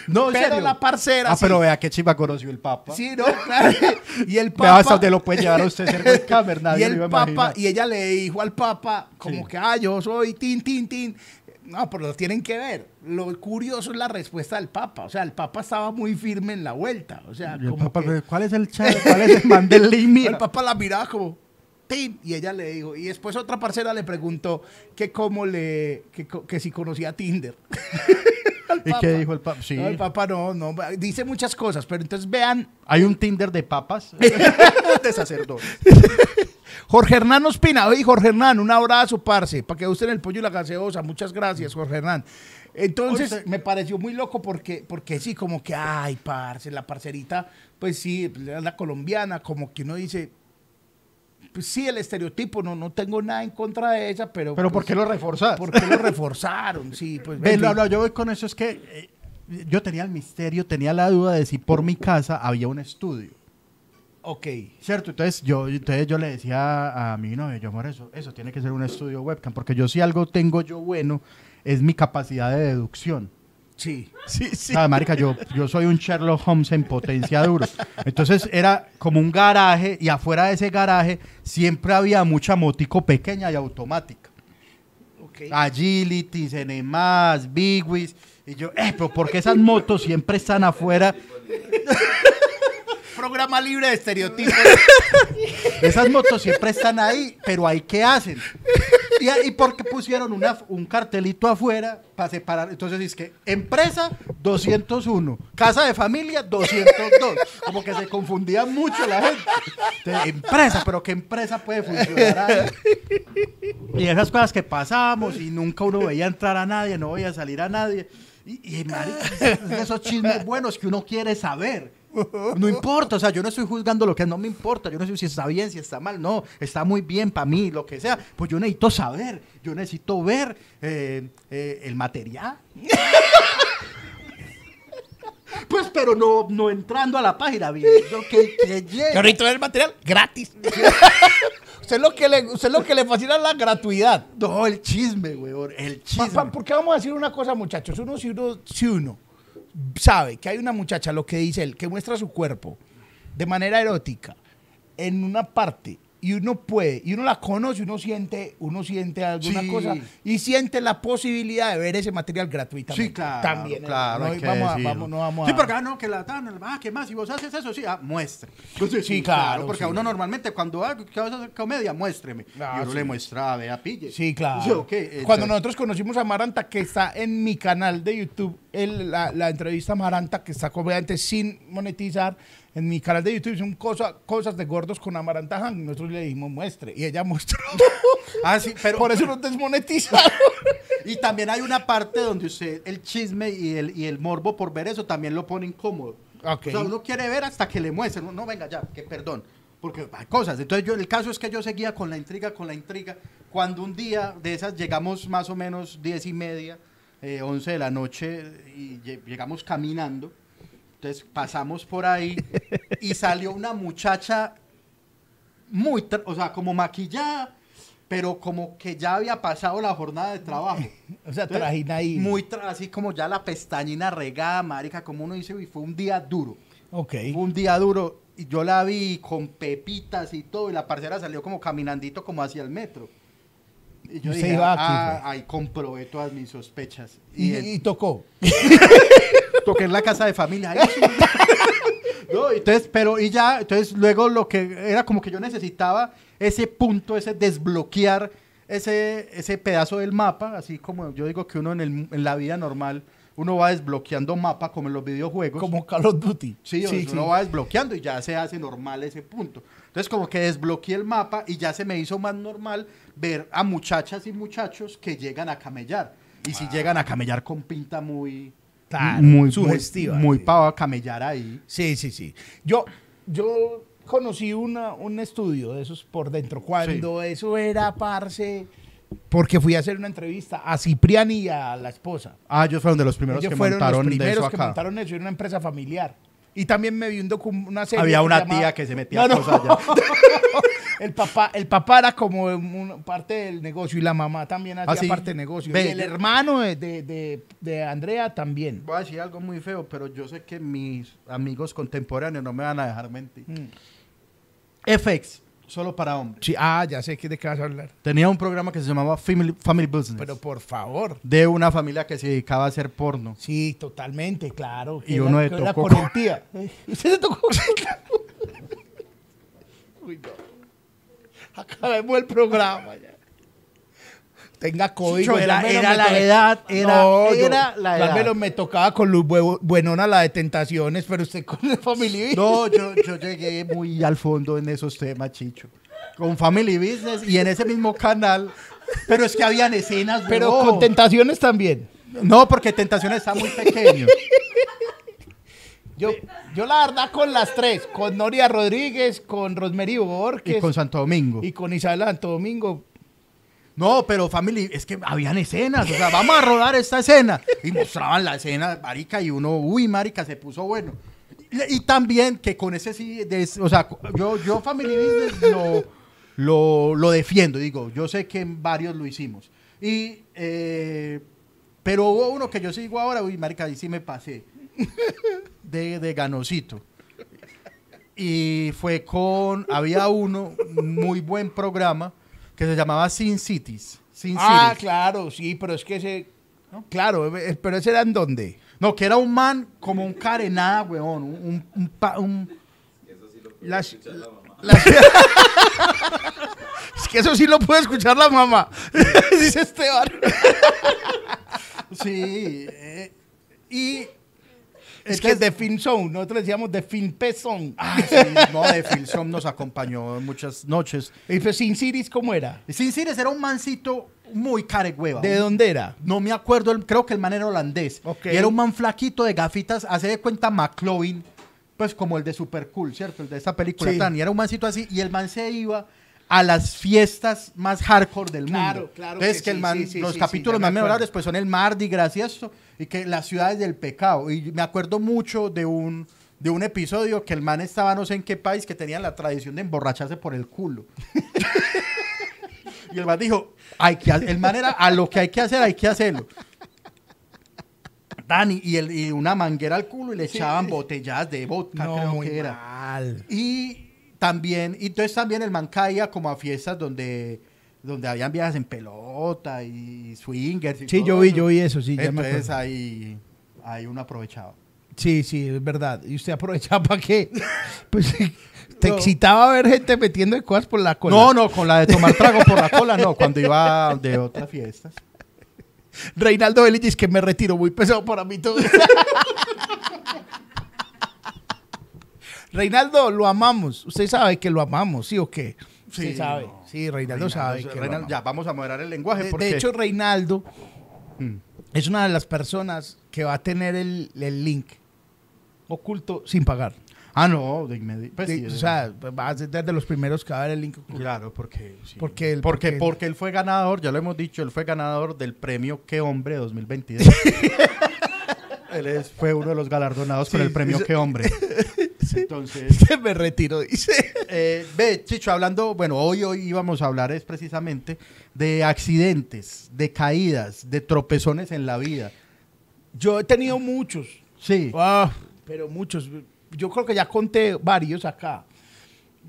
No, pero serio. La parcera. Ah, sí. Pero vea qué chiva conoció el Papa. Sí, no, claro. Y el Papa. Hasta donde lo puede llevar a usted cerca de cámara, nadie lo iba a imaginar. Y ella le dijo al Papa, como sí. que, ah, yo soy tin, tin, tin. No, pero lo tienen que ver. Lo curioso es la respuesta del Papa. O sea, el Papa estaba muy firme en la vuelta. O sea, como el Papa, que... ¿cuál es el chat? ¿Cuál es el mandelín? El Papa la miraba como, ¡tim! Y ella le dijo. Y después otra parcera le preguntó que cómo le... que, que si conocía Tinder. ¿Y qué dijo el Papa? Sí. No, el Papa no, no. Dice muchas cosas, pero entonces vean. Hay un Tinder de papas. De sacerdotes. Jorge Hernán Ospina. Oye, Jorge Hernán, un abrazo, parce, para que gusten el pollo y la gaseosa. Muchas gracias, Jorge Hernán. Entonces, o sea, me pareció muy loco porque, porque sí, como que, ay, parce, la parcerita, pues sí, la colombiana, como que uno dice... Pues sí, el estereotipo, no, no tengo nada en contra de ella, pero... ¿Pero pues, por qué lo reforzaron? ¿Por qué lo reforzaron? Sí, pues... Ven, lo, lo, yo voy con eso, es que eh, yo tenía el misterio, tenía la duda de si por mi casa había un estudio. Ok. Cierto, entonces yo, entonces yo le decía a mi novia, yo, amor, eso, eso tiene que ser un estudio webcam, porque yo si algo tengo yo bueno, es mi capacidad de deducción. Sí. Sí, sí. Ah, marica, yo, yo soy un Sherlock Holmes en potencia duro. Entonces era como un garaje y afuera de ese garaje siempre había mucha motico pequeña y automática. Okay. Agility, Cenemas, Bigwiz. Y yo, eh, pero ¿por qué esas motos siempre están afuera? Programa libre de estereotipos. Esas motos siempre están ahí, pero ¿ahí qué hacen? Y, y porque pusieron una, un cartelito afuera para separar. Entonces es que empresa doscientos uno, casa de familia doscientos dos. Como que se confundía mucho la gente. Entonces, empresa, pero ¿qué empresa puede funcionar ahí? Y esas cosas que pasamos y nunca uno veía entrar a nadie, no veía salir a nadie. Y, y marica, esos chismes buenos que uno quiere saber. No importa, o sea, yo no estoy juzgando lo que es, no me importa, yo no sé si está bien, si está mal, no, está muy bien para mí, lo que sea, pues yo necesito saber, yo necesito ver eh, eh, el material. Pues, pero no, no entrando a la página, bien, yo que, que llegue. Yo necesito ver el material gratis. Usted lo que le, usted lo que le fascina es la gratuidad. No, el chisme, güey, el chisme. Papá, ¿por qué vamos a decir una cosa, muchachos? Uno, si uno, si uno. sabe que hay una muchacha, lo que dice él, que muestra su cuerpo de manera erótica en una parte y uno puede, y uno la conoce, uno siente, uno siente alguna sí. cosa y siente la posibilidad de ver ese material gratuitamente. Sí, claro, también, claro, ¿no? Vamos a, vamos, no vamos a... Sí, porque ah, no, que la tan, ah, ¿qué más? Si vos haces eso, sí, ah, muestre. Sí, sí, sí, claro, claro, porque sí. uno normalmente cuando ah, que vas a hacer comedia, muéstreme. Claro, y uno sí. le muestra, vea, pille. Sí, claro. Sí, okay, cuando entonces... nosotros conocimos a Maranta, que está en mi canal de YouTube, el, la, la entrevista a Maranta, que está completamente sin monetizar, en mi canal de YouTube son cosa, cosas de gordos con Amaranta Han. Nosotros le dijimos muestre y ella mostró. Ah, sí, pero por eso nos desmonetizaron. Y también hay una parte donde usted el chisme y el, y el morbo por ver eso también lo pone incómodo. Okay. O sea, uno quiere ver hasta que le muestren. No, no, venga ya, que perdón. Porque hay cosas. Entonces, yo, el caso es que yo seguía con la intriga, con la intriga. Cuando un día de esas llegamos más o menos diez y media, eh, once de la noche, y llegamos caminando. Entonces pasamos por ahí y salió una muchacha muy, tra- o sea, como maquillada, pero como que ya había pasado la jornada de trabajo. O sea, entonces, trajina ahí. Muy tra- así como ya la pestañina regada, marica, como uno dice, y fue un día duro. Ok. Fue un día duro. Y yo la vi con pepitas y todo, y la parcera salió como caminandito como hacia el metro. Y yo dije, iba ah, ahí comprobé todas mis sospechas. Y, y, él, y tocó. Toqué en la casa de familia. Ahí, sí. No, entonces, pero y ya, entonces luego lo que era como que yo necesitaba ese punto, ese desbloquear ese, ese pedazo del mapa, así como yo digo que uno en, el, en la vida normal, uno va desbloqueando mapa como en los videojuegos. Como Call of Duty. Sí, sí, sí. Uno va desbloqueando y ya se hace normal ese punto. Entonces como que desbloqueé el mapa y ya se me hizo más normal ver a muchachas y muchachos que llegan a camellar. Y wow. Si llegan a camellar con pinta muy... Claro, muy sugestiva. Muy, muy para camellar ahí. Sí, sí, sí. Yo, yo conocí una, un estudio de esos por dentro. Cuando sí. eso era, parce, porque fui a hacer una entrevista a Cipriani y a la esposa. Ah, ellos fueron de los primeros ellos que montaron eso acá. Ellos fueron los primeros que montaron eso. Era una empresa familiar. Y también me vi un docu- una serie. Había una llamada... tía que se metía no, cosas no. allá. El papá, el papá era como un, parte del negocio y la mamá también hacía ¿Ah, sí? parte del negocio. Ve, y el hermano de, de, de, de Andrea también. Voy a decir algo muy feo, pero yo sé que mis amigos contemporáneos no me van a dejar mentir. Mm. F X, solo para hombres. Sí, ah, ya sé de qué vas a hablar. Tenía un programa que se llamaba Family, Family Business. Pero por favor. De una familia que se dedicaba a hacer porno. Sí, totalmente, claro. Y uno le tocó. ¿Usted le tocó? Uy, no. Acabemos el programa ya. Tenga código. Era, era la edad. Era, no, era yo, la edad. Tal vez me tocaba con Luz Buenona la de Tentaciones, pero usted con el Family Business. No, yo, yo llegué muy al fondo en esos temas, Chicho. Con Family Business y en ese mismo canal. Pero es que habían escenas. Pero no. Con Tentaciones también. No, porque Tentaciones está muy pequeño. Yo, yo la verdad con las tres, con Noria Rodríguez, con Rosmery Borges. Y con Santo Domingo. Y con Isabela Santo Domingo. No, pero Family, es que habían escenas, o sea, vamos a rodar esta escena. Y mostraban la escena, marica, y uno, uy, marica, se puso bueno. Y, y también que con ese sí, de, o sea, yo, yo Family Business lo, lo, lo defiendo, digo, yo sé que varios lo hicimos. Y, eh, pero hubo uno que yo sigo ahora, uy, marica, ahí sí me pasé. De, de ganosito. Y fue con, había uno, muy buen programa, que se llamaba Sin Cities. Sin ah, Cities. Claro, sí, pero es que ese, ¿no? Claro, pero ese era en dónde. No, que era un man como un carenada, weón. Un, un, un, un eso sí lo puede la, escuchar la mamá. La, es que eso sí lo puede escuchar la mamá, dice Esteban. Sí, eh, y... Es que es The Film Zone, nosotros decíamos The Film Zone. Ah, sí, no, The Film Zone nos acompañó muchas noches. ¿Y pues Sin Cities cómo era? Sin Cities era un mancito muy carehueva. ¿De dónde era? No me acuerdo, el, creo que el man era holandés. Okay. Y era un man flaquito de gafitas, hace de cuenta McLovin, pues como el de Super Cool, ¿cierto? El de esta película sí. Tan. Y era un mancito así, y el man se iba a las fiestas más hardcore del mundo. Claro, claro. Entonces, que, que el man, sí, sí, los sí, capítulos sí, más memorables pues son el Mardi Gras y eso, y que las ciudades del pecado. Y me acuerdo mucho de un, de un episodio que el man estaba no sé en qué país que tenían la tradición de emborracharse por el culo. Y el man dijo, hay que, el man era a lo que hay que hacer, hay que hacerlo. Dani, y, el, y una manguera al culo y le sí, echaban sí. botellas de vodka, no, creo muy que era. Mal. Y... También, y entonces también el man caía como a fiestas donde, donde habían viajes en pelota y swingers. Y sí, todo yo vi, eso. yo vi eso, sí. Entonces ya me ahí, ahí uno aprovechaba. Sí, sí, es verdad. ¿Y usted aprovechaba para qué? Pues te no. excitaba ver gente metiendo cosas por la cola. No, no, con la de tomar trago por la cola, no, cuando iba de otras fiestas. Reinaldo Vélez dice que me retiro, muy pesado para mí todo. Reinaldo, lo amamos. Usted sabe que lo amamos, ¿sí o qué? Sí, sí sabe. No. Sí, Reinaldo, Reinaldo sabe que Reinaldo, lo amamos. Ya, vamos a moderar el lenguaje. De, porque... de hecho, Reinaldo hmm. es una de las personas que va a tener el, el link oculto sin pagar. Ah, no, de inmediato. Pues, sí, o sea, va a ser de los primeros que va a dar el link oculto. Claro, porque... Sí. Porque, él, porque, porque, porque él fue ganador, ya lo hemos dicho, él fue ganador del premio Qué Hombre dos mil veintidós. Él es, fue uno de los galardonados sí, con el premio Qué Hombre. Entonces se me retiro, dice. Eh, ve, Chicho, hablando, bueno, hoy hoy íbamos a hablar es precisamente de accidentes, de caídas, de tropezones en la vida. Yo he tenido muchos. Sí. Oh, pero muchos. Yo creo que ya conté varios acá.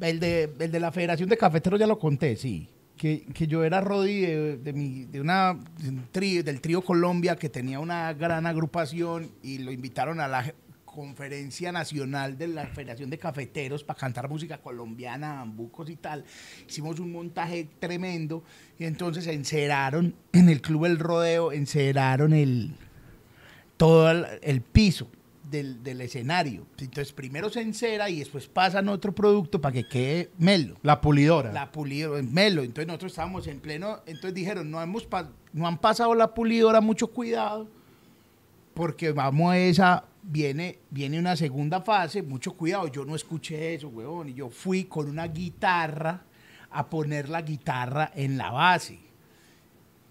El de, el de la Federación de Cafeteros ya lo conté, sí. Que, que yo era Rodi de, de, mi, de una tri, del Trío Colombia que tenía una gran agrupación y lo invitaron a la Conferencia Nacional de la Federación de Cafeteros para cantar música colombiana, bambucos y tal. Hicimos un montaje tremendo y entonces enceraron en el Club El Rodeo, enceraron el, todo el, el piso del, del escenario. Entonces primero se encera y después pasan otro producto para que quede melo. La pulidora. La pulidora, melo. Entonces nosotros estábamos en pleno, entonces dijeron, no, hemos pa- no han pasado la pulidora, mucho cuidado, porque vamos a esa... Viene, viene una segunda fase, mucho cuidado, yo no escuché eso, huevón, y yo fui con una guitarra a poner la guitarra en la base.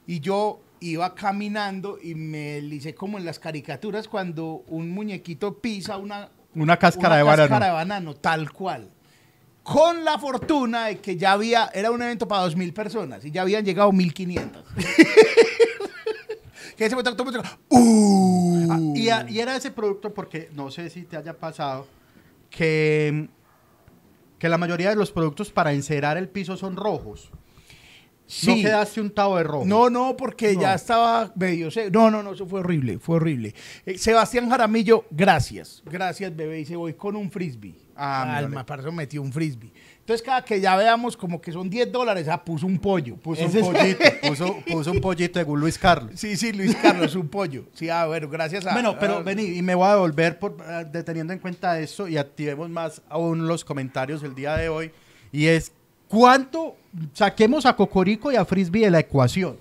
Y yo iba caminando y me deslicé como en las caricaturas cuando un muñequito pisa una, Una cáscara una de banano. Una cáscara de banano, tal cual. Con la fortuna de que ya había... Era un evento para dos mil personas y ya habían llegado mil quinientas. Que ese producto... Uh. Ah, y, a, y era ese producto porque, no sé si te haya pasado, que, que la mayoría de los productos para encerar el piso son rojos. Sí. No quedaste untado de rojo. No, no, porque no. Ya estaba medio... No, no, no, eso fue horrible, fue horrible. Eh, Sebastián Jaramillo, gracias. Gracias, bebé. Y se voy con un frisbee. Ah, al maparzo metió un frisbee. Entonces, cada que ya veamos como que son diez dólares, ah, puso un pollo. Puso Ese un pollito, puso, puso un pollito de Luis Carlos. Sí, sí, Luis Carlos, un pollo. Sí, ah, bueno, gracias a... Bueno, pero a, vení, y me voy a devolver por, uh, teniendo en cuenta eso y activemos más aún los comentarios el día de hoy. Y es... ¿Cuánto saquemos a Cocorico y a Frisby de la ecuación?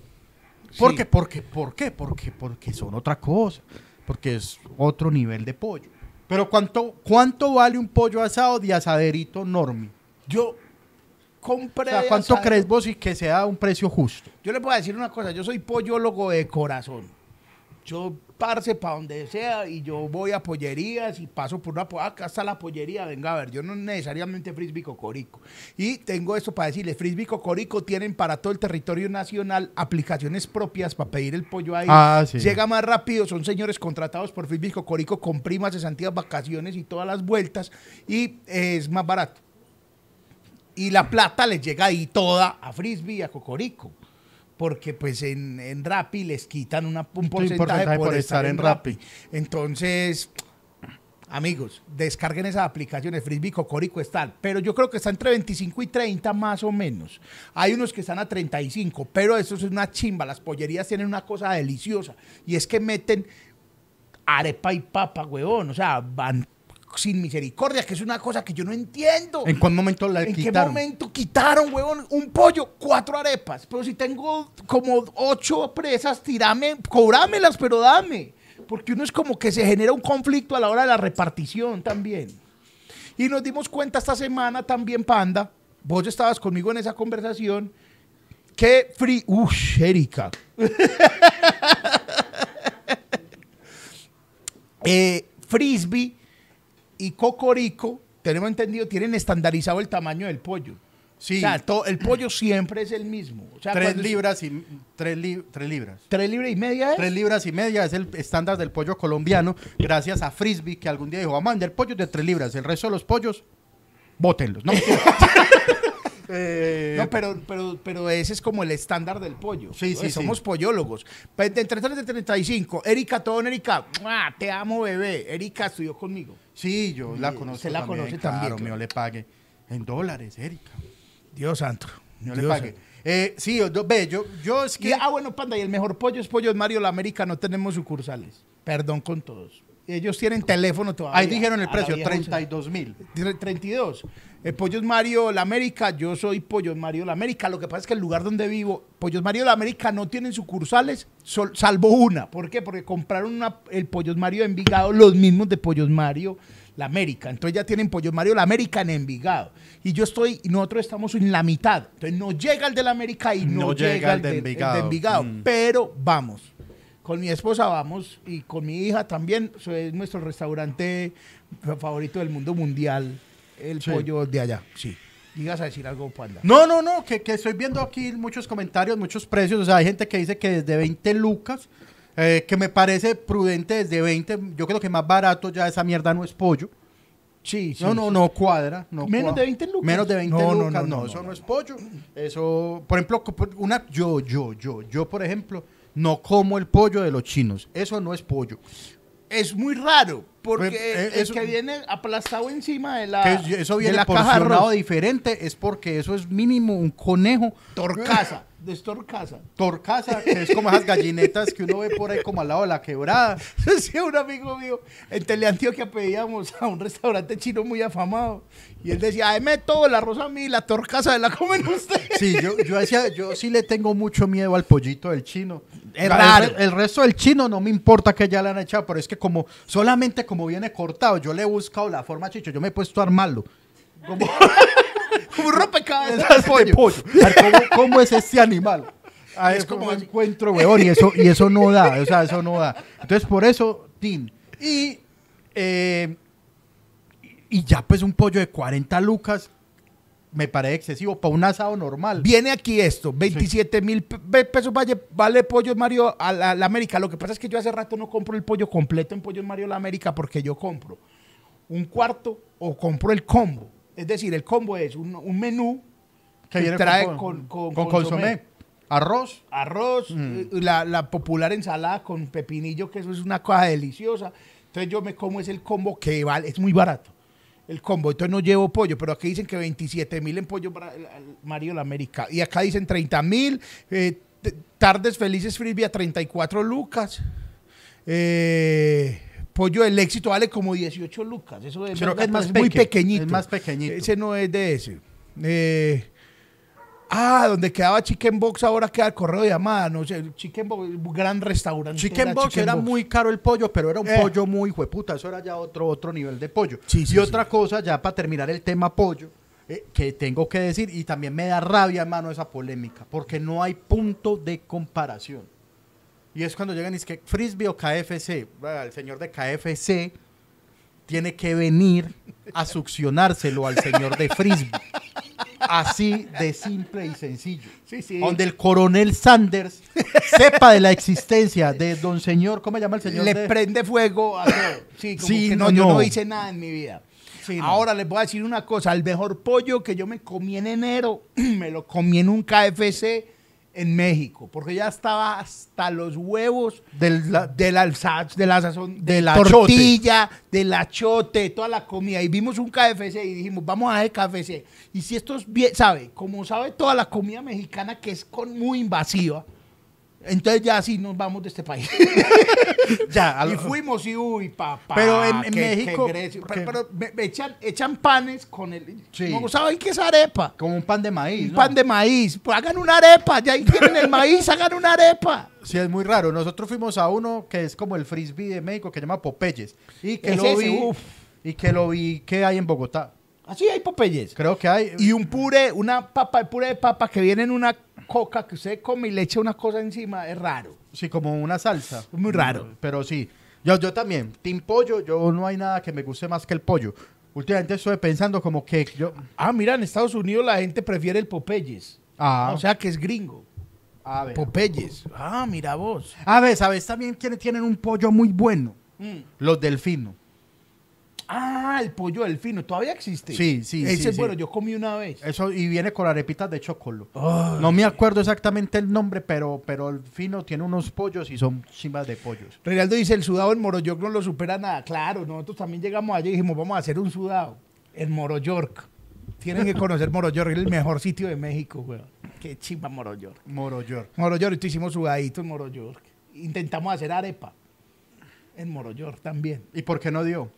¿Por sí. qué? Porque, ¿Por qué? Porque, porque son otra cosa. Porque es otro nivel de pollo. Pero ¿cuánto, cuánto vale un pollo asado de asaderito normie? Yo compré... O sea, ¿cuánto asado crees vos y que sea un precio justo? Yo les voy a decir una cosa. Yo soy pollólogo de corazón. Yo parce para donde sea y yo voy a pollerías y paso por una... Po acá está la pollería, venga a ver, yo no necesariamente Frisby Cocorico. Y tengo esto para decirles, Frisby Cocorico tienen para todo el territorio nacional aplicaciones propias para pedir el pollo ahí. Ah, sí. Llega más rápido, son señores contratados por Frisby Cocorico con primas, cesantías, vacaciones y todas las vueltas y es más barato. Y la plata les llega ahí toda a Frisby y a Cocorico. Porque pues en, en Rappi les quitan una, un porcentaje, porcentaje por, por estar, estar en Rappi. Rappi. Entonces, amigos, descarguen esas aplicaciones, Frisby, Cocorico están, pero yo creo que está entre veinticinco y treinta más o menos. Hay unos que están a treinta y cinco, pero eso es una chimba. Las pollerías tienen una cosa deliciosa y es que meten arepa y papa, huevón, o sea, van sin misericordia, que es una cosa que yo no entiendo. ¿En cuál momento la ¿En quitaron? ¿En qué momento quitaron, huevón, un pollo, cuatro arepas? Pero si tengo como ocho presas, tirame, cobrámelas, pero dame. Porque uno es como que se genera un conflicto a la hora de la repartición también. Y nos dimos cuenta esta semana también, Panda, vos estabas conmigo en esa conversación, que free... ¡Ush, Erika! eh, Frisby y Cocorico, tenemos entendido, tienen estandarizado el tamaño del pollo. Sí. O sea, todo, el pollo siempre es el mismo. O sea, tres libras es, y tres, li, tres libras. Tres libras y media es. Tres libras y media es el estándar del pollo colombiano. Gracias a Frisby que algún día dijo, vamos a vender pollos de tres libras. El resto de los pollos, bótenlos. No, eh, no pero, pero, pero ese es como el estándar del pollo. Sí, sí, somos sí. pollólogos. Entre treinta y tres y treinta y cinco. Erika Tobón, Erika, ¡mua! Te amo, bebé. Erika estudió conmigo. Sí, yo la conozco. Se la también, conoce claro, también. Claro, yo le pague en dólares, Erika. Dios santo. Yo le pague. Eh, sí, ve, yo, yo es que... Y, ah, bueno, Panda, y el mejor pollo es Pollos Mario La América, no tenemos sucursales. Perdón con todos. Ellos tienen teléfono todavía. Ahí dijeron el precio, treinta y dos mil. treinta y dos. Eh, Pollos Mario La América, yo soy Pollos Mario La América. Lo que pasa es que el lugar donde vivo, Pollos Mario La América no tienen sucursales, sol, salvo una. ¿Por qué? Porque compraron una, el Pollos Mario de Envigado, los mismos de Pollos Mario La América. Entonces ya tienen Pollos Mario La América en Envigado. Y yo estoy, y nosotros estamos en la mitad. Entonces no llega el de La América y no, no llega, llega el de, de Envigado. El de Envigado. Mm. Pero vamos. Con mi esposa vamos y con mi hija también. Es nuestro restaurante favorito del mundo mundial, el sí. pollo de allá. Sí. ¿Digas a decir algo, Panda? No, no, no, que, que estoy viendo aquí muchos comentarios, muchos precios. O sea, hay gente que dice que desde veinte lucas, eh, que me parece prudente desde veinte. Yo creo que más barato ya esa mierda no es pollo. Sí, sí. No, no, no cuadra. No ¿Menos cuadra. de veinte lucas? Menos de veinte no, lucas. No, no, no, no, eso no, no es pollo. Eso, por ejemplo, una, yo, yo, yo, yo, por ejemplo... No como el pollo de los chinos. Eso no es pollo. Es muy raro, porque pues, eh, el eso, que viene aplastado encima de la, que eso viene de la caja de arroz diferente, es porque eso es mínimo un conejo. Torcaza. Es torcaza. Torcaza, que es como esas gallinetas que uno ve por ahí como al lado de la quebrada. Sí, un amigo mío, en Teleantioquia pedíamos a un restaurante chino muy afamado y él decía, deme todo, el arroz a mí, la torcaza de la comen ustedes. Sí, yo, yo decía, yo sí le tengo mucho miedo al pollito del chino. Es raro. El, el resto del chino no me importa que ya le han echado, pero es que como, solamente como viene cortado, yo le he buscado la forma, chicho, yo me he puesto a armarlo. Como... Como un rompecabezas de pollo. ¿Cómo, ¿Cómo es este animal? Ahí es como encuentro, weón, y eso, y eso no da, o sea, eso no da. Entonces, por eso, Tim. Y eh, y ya pues un pollo de cuarenta lucas me parece excesivo para un asado normal. Viene aquí esto, veintisiete mil pesos vale, vale pollo Mario a la, la América. Lo que pasa es que yo hace rato no compro el pollo completo en Pollo Mario la América porque yo compro un cuarto o compro el combo. Es decir, el combo es un, un menú que, que trae con, con, con, con consomé. consomé. Arroz. Arroz, mm. la, la popular ensalada con pepinillo, que eso es una cosa deliciosa. Entonces yo me como es el combo que vale, es muy barato. El combo, entonces no llevo pollo, pero aquí dicen que veintisiete mil en Pollo Mario la América. Y acá dicen treinta mil. Eh, tardes felices Frisby a treinta y cuatro lucas. Eh... Pollo del Éxito vale como dieciocho lucas. Eso es, pero es más peque, muy pequeñito. Es más pequeñito. Ese no es de ese. Eh, ah, donde quedaba Chicken Box, ahora queda el correo de llamada. No sé, Chicken Box, gran restaurante. Chicken Box era muy caro el pollo, pero era un eh. pollo muy hijueputa. Eso era ya otro, otro nivel de pollo. Sí, sí, y otra sí. cosa, ya para terminar el tema pollo, eh, que tengo que decir, y también me da rabia, hermano, esa polémica, porque no hay punto de comparación. Y es cuando llegan y es que Frisby o K F C, el señor de K F C tiene que venir a succionárselo al señor de Frisby. Así de simple y sencillo. Sí, sí. Donde el coronel Sanders sepa de la existencia de don señor, ¿cómo se llama el señor? Le de... prende fuego a todo. Sí, como sí, que no, no, yo no hice nada en mi vida. Sí, ahora no. les voy a decir una cosa, el mejor pollo que yo me comí en enero, me lo comí en un K F C en México, porque ya estaba hasta los huevos del, la, del alzaz, de la sazón, de la tortilla, del achote, toda la comida. Y vimos un K F C y dijimos, vamos a hacer K F C. Y si esto es bien, ¿sabe? Como sabe toda la comida mexicana que es con, muy invasiva, entonces ya así nos vamos de este país. ya, y fuimos y uy, papá. Pero en, en que, México... Que Grecia, pero pero me, me echan, echan panes con el... Sí. ¿No saben qué es arepa? Como un pan de maíz. Un ¿no? pan de maíz. Pues hagan una arepa. Ya tienen el maíz, hagan una arepa. Sí, es muy raro. Nosotros fuimos a uno que es como el Frisby de México, que se llama Popeyes. Y que, lo vi, y que lo vi que hay en Bogotá. Ah, sí, hay Popeyes. Creo que hay. Y un puré, una papa, el puré de papa que viene en una... coca que usted come y le echa una cosa encima, es raro. Sí, como una salsa. Muy raro. Pero sí. Yo, yo también, team pollo, yo no hay nada que me guste más que el pollo. Últimamente estoy pensando como que yo... Ah, mira, en Estados Unidos la gente prefiere el Popeyes. Ah. O sea que es gringo. A ver. Popeyes. Ah, mira vos. A ver, ¿sabes también quiénes tienen un pollo muy bueno? Mm. Los Delfino. Ah, el pollo delfino, ¿todavía existe? Sí, sí, Ese, sí. Ese, bueno, sí. yo comí una vez. Eso, y viene con arepitas de chocolate. Ay. No me acuerdo exactamente el nombre, pero, pero el fino tiene unos pollos y son chimbas de pollos. Reinaldo dice, el sudado en Moroyork no lo supera nada. Claro, nosotros también llegamos allá y dijimos, vamos a hacer un sudado en Moroyork. Tienen que conocer Moroyork, es el mejor sitio de México, güey. Qué chimba Moroyork. Moroyork. Moroyork, y hicimos sudadito en Moroyork. Intentamos hacer arepa en Moroyork también. ¿Y por qué no dio?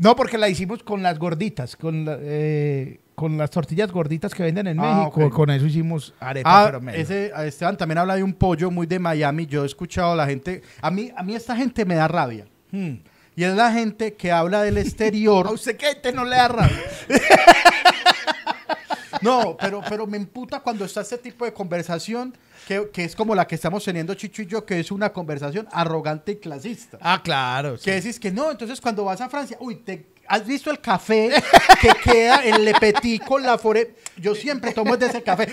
No, porque la hicimos con las gorditas, con, la, eh, con las tortillas gorditas que venden en ah, México. Okay. Con eso hicimos arepas. Ah, pero menos. Ese, Esteban también habla de un pollo muy de Miami. Yo he escuchado a la gente... A mí, a mí esta gente me da rabia. Hmm. Y es la gente que habla del exterior. ¿A usted qué gente no le da rabia? No, pero, pero me emputa cuando está este tipo de conversación... Que, que es como la que estamos teniendo Chicho y yo, que es una conversación arrogante y clasista. Ah, claro. Sí. Que decís que no, entonces cuando vas a Francia, uy, te, ¿has visto el café que queda en Le Petit con la Forêt? Yo siempre tomo de ese café.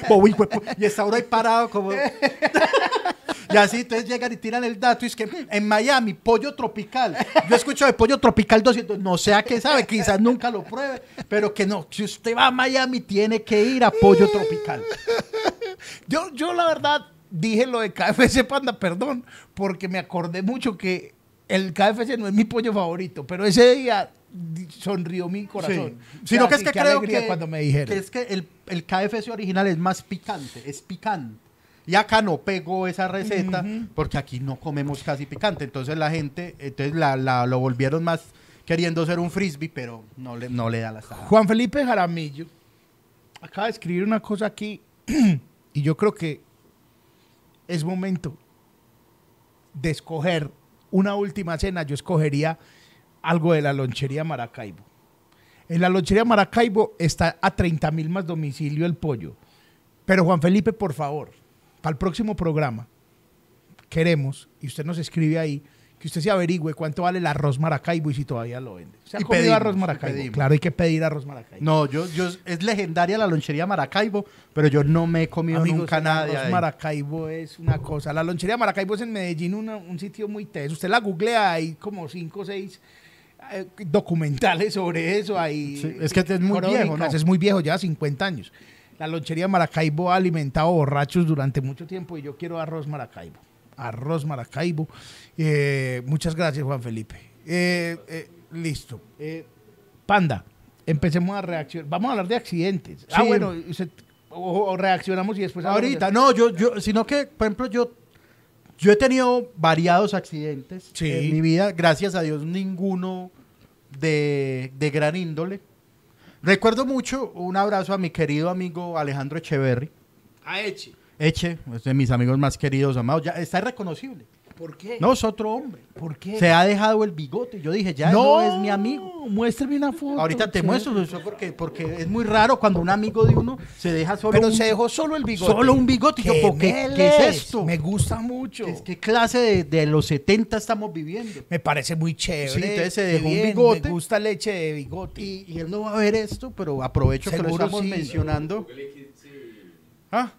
Y está ahora ahí parado como... Y así, entonces llegan y tiran el dato y es que en Miami, pollo tropical. Yo escucho de pollo tropical doscientos, no sé a qué sabe, quizás nunca lo pruebe, pero que no, si usted va a Miami tiene que ir a pollo tropical. Yo, yo la verdad dije lo de K F C Panda, perdón, porque me acordé mucho que el K F C no es mi pollo favorito, pero ese día sonrió mi corazón. Sí. O sea, sino que es que creo que, cuando me dijeron. que, es que el, el K F C original es más picante, es picante. Y acá no pegó esa receta, uh-huh. porque aquí no comemos casi picante. Entonces la gente, entonces la, la, lo volvieron más queriendo ser un Frisby, pero no le, no le da la sal. Juan Felipe Jaramillo acaba de escribir una cosa aquí y yo creo que es momento de escoger una última cena. Yo escogería algo de la Lonchería Maracaibo. En la Lonchería Maracaibo está a treinta mil más domicilio el pollo. Pero Juan Felipe, por favor... Al próximo programa queremos, y usted nos escribe ahí, que usted se averigüe cuánto vale el arroz Maracaibo y si todavía lo vende. ¿Se ha comido pedimos, arroz Maracaibo? Pedimos. Claro, hay que pedir arroz Maracaibo. No, yo, yo es legendaria la lonchería Maracaibo, pero yo no me he comido Amigos, nunca nada de arroz Maracaibo es una cosa. La lonchería Maracaibo es en Medellín una, un sitio muy teso. Usted la googlea, hay como cinco o seis eh, documentales sobre eso. Hay, sí, es que es muy viejo, ¿no? Es muy viejo, ya cincuenta años. La lonchería Maracaibo ha alimentado borrachos durante mucho tiempo y yo quiero arroz Maracaibo. Arroz Maracaibo. Eh, muchas gracias, Juan Felipe. Eh, eh, listo. Eh, Panda, empecemos a reaccionar. Vamos a hablar de accidentes. Sí. Ah, bueno, se, o, o reaccionamos y después... Ahorita, de... no, yo, yo, sino que, por ejemplo, yo, yo he tenido variados accidentes sí. en mi vida. Gracias a Dios, ninguno de, de gran índole. Recuerdo mucho, un abrazo a mi querido amigo Alejandro Echeverry. A Eche. Eche, es de mis amigos más queridos, amados. Ya está irreconocible. ¿Por qué? No, es otro hombre. ¿Por qué? Se ha dejado el bigote. Yo dije, ya no, no es mi amigo. Muéstrame una foto. Ahorita te ¿qué? muestro eso porque, porque es muy raro cuando un amigo de uno se deja solo. Pero un, se dejó solo el bigote. Solo un bigote. ¿Qué, yo, ¿qué, ¿qué es esto? Me gusta mucho. ¿Qué, qué clase de, de los setenta estamos viviendo? Me parece muy chévere. Sí, entonces se dejó bien, un bigote. Me gusta leche de bigote. Y, y él no va a ver esto, pero aprovecho seguro que lo estamos sí, mencionando. ¿Ah?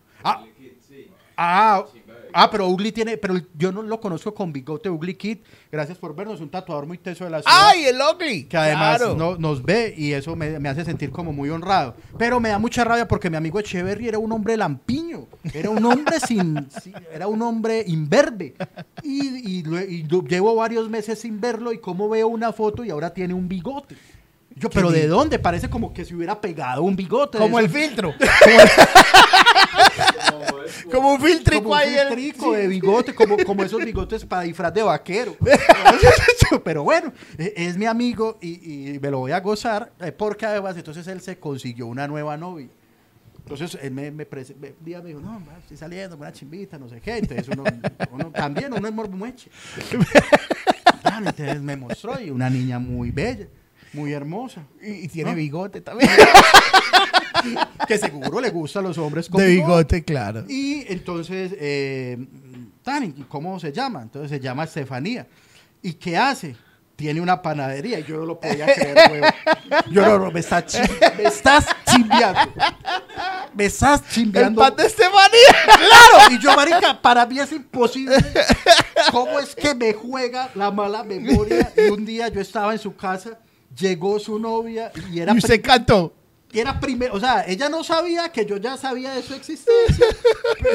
Ah, ah, ah, pero Ugly tiene, pero yo no lo conozco con bigote. Ugly Kid, gracias por vernos, un tatuador muy teso de la ciudad. ¡Ay, el Ugly! Que además claro. no, nos ve y eso me, me hace sentir como muy honrado. Pero me da mucha rabia porque mi amigo Echeverry era un hombre lampiño, era un hombre sin, sin era un hombre imberbe. Y, y, y, y llevo varios meses sin verlo y como veo una foto y ahora tiene un bigote. Yo, pero ¿de dónde? Parece como que se hubiera pegado un bigote. Como el filtro. Como el... Como un filtrico como un ahí. Un filtrico el... de bigote, como, como esos bigotes para disfraz de vaquero. Pero bueno, es mi amigo y, y me lo voy a gozar porque además entonces él se consiguió una nueva novia. Entonces él me, me, prese, me, me dijo, no, man, estoy saliendo con una chimbita, no sé qué. Entonces uno, uno también, uno es morbomeche. Entonces me mostró y una niña muy bella, muy hermosa. Y, y tiene ¿no? bigote también. Que seguro le gustan los hombres con de bigote, claro. Y entonces, eh, ¿cómo se llama? Entonces se llama Estefanía. ¿Y qué hace? Tiene una panadería. Yo no lo podía creer, huevo. Yo no, no, me estás chimbeando. Me estás chimbeando. Me estás chimbeando. ¡El pan de Estefanía! ¡Claro! Y yo, marica, para mí es imposible. ¿Cómo es que me juega la mala memoria? Y un día yo estaba en su casa, llegó su novia y era... Y usted cantó. Era primero, o sea, ella no sabía que yo ya sabía de su existencia.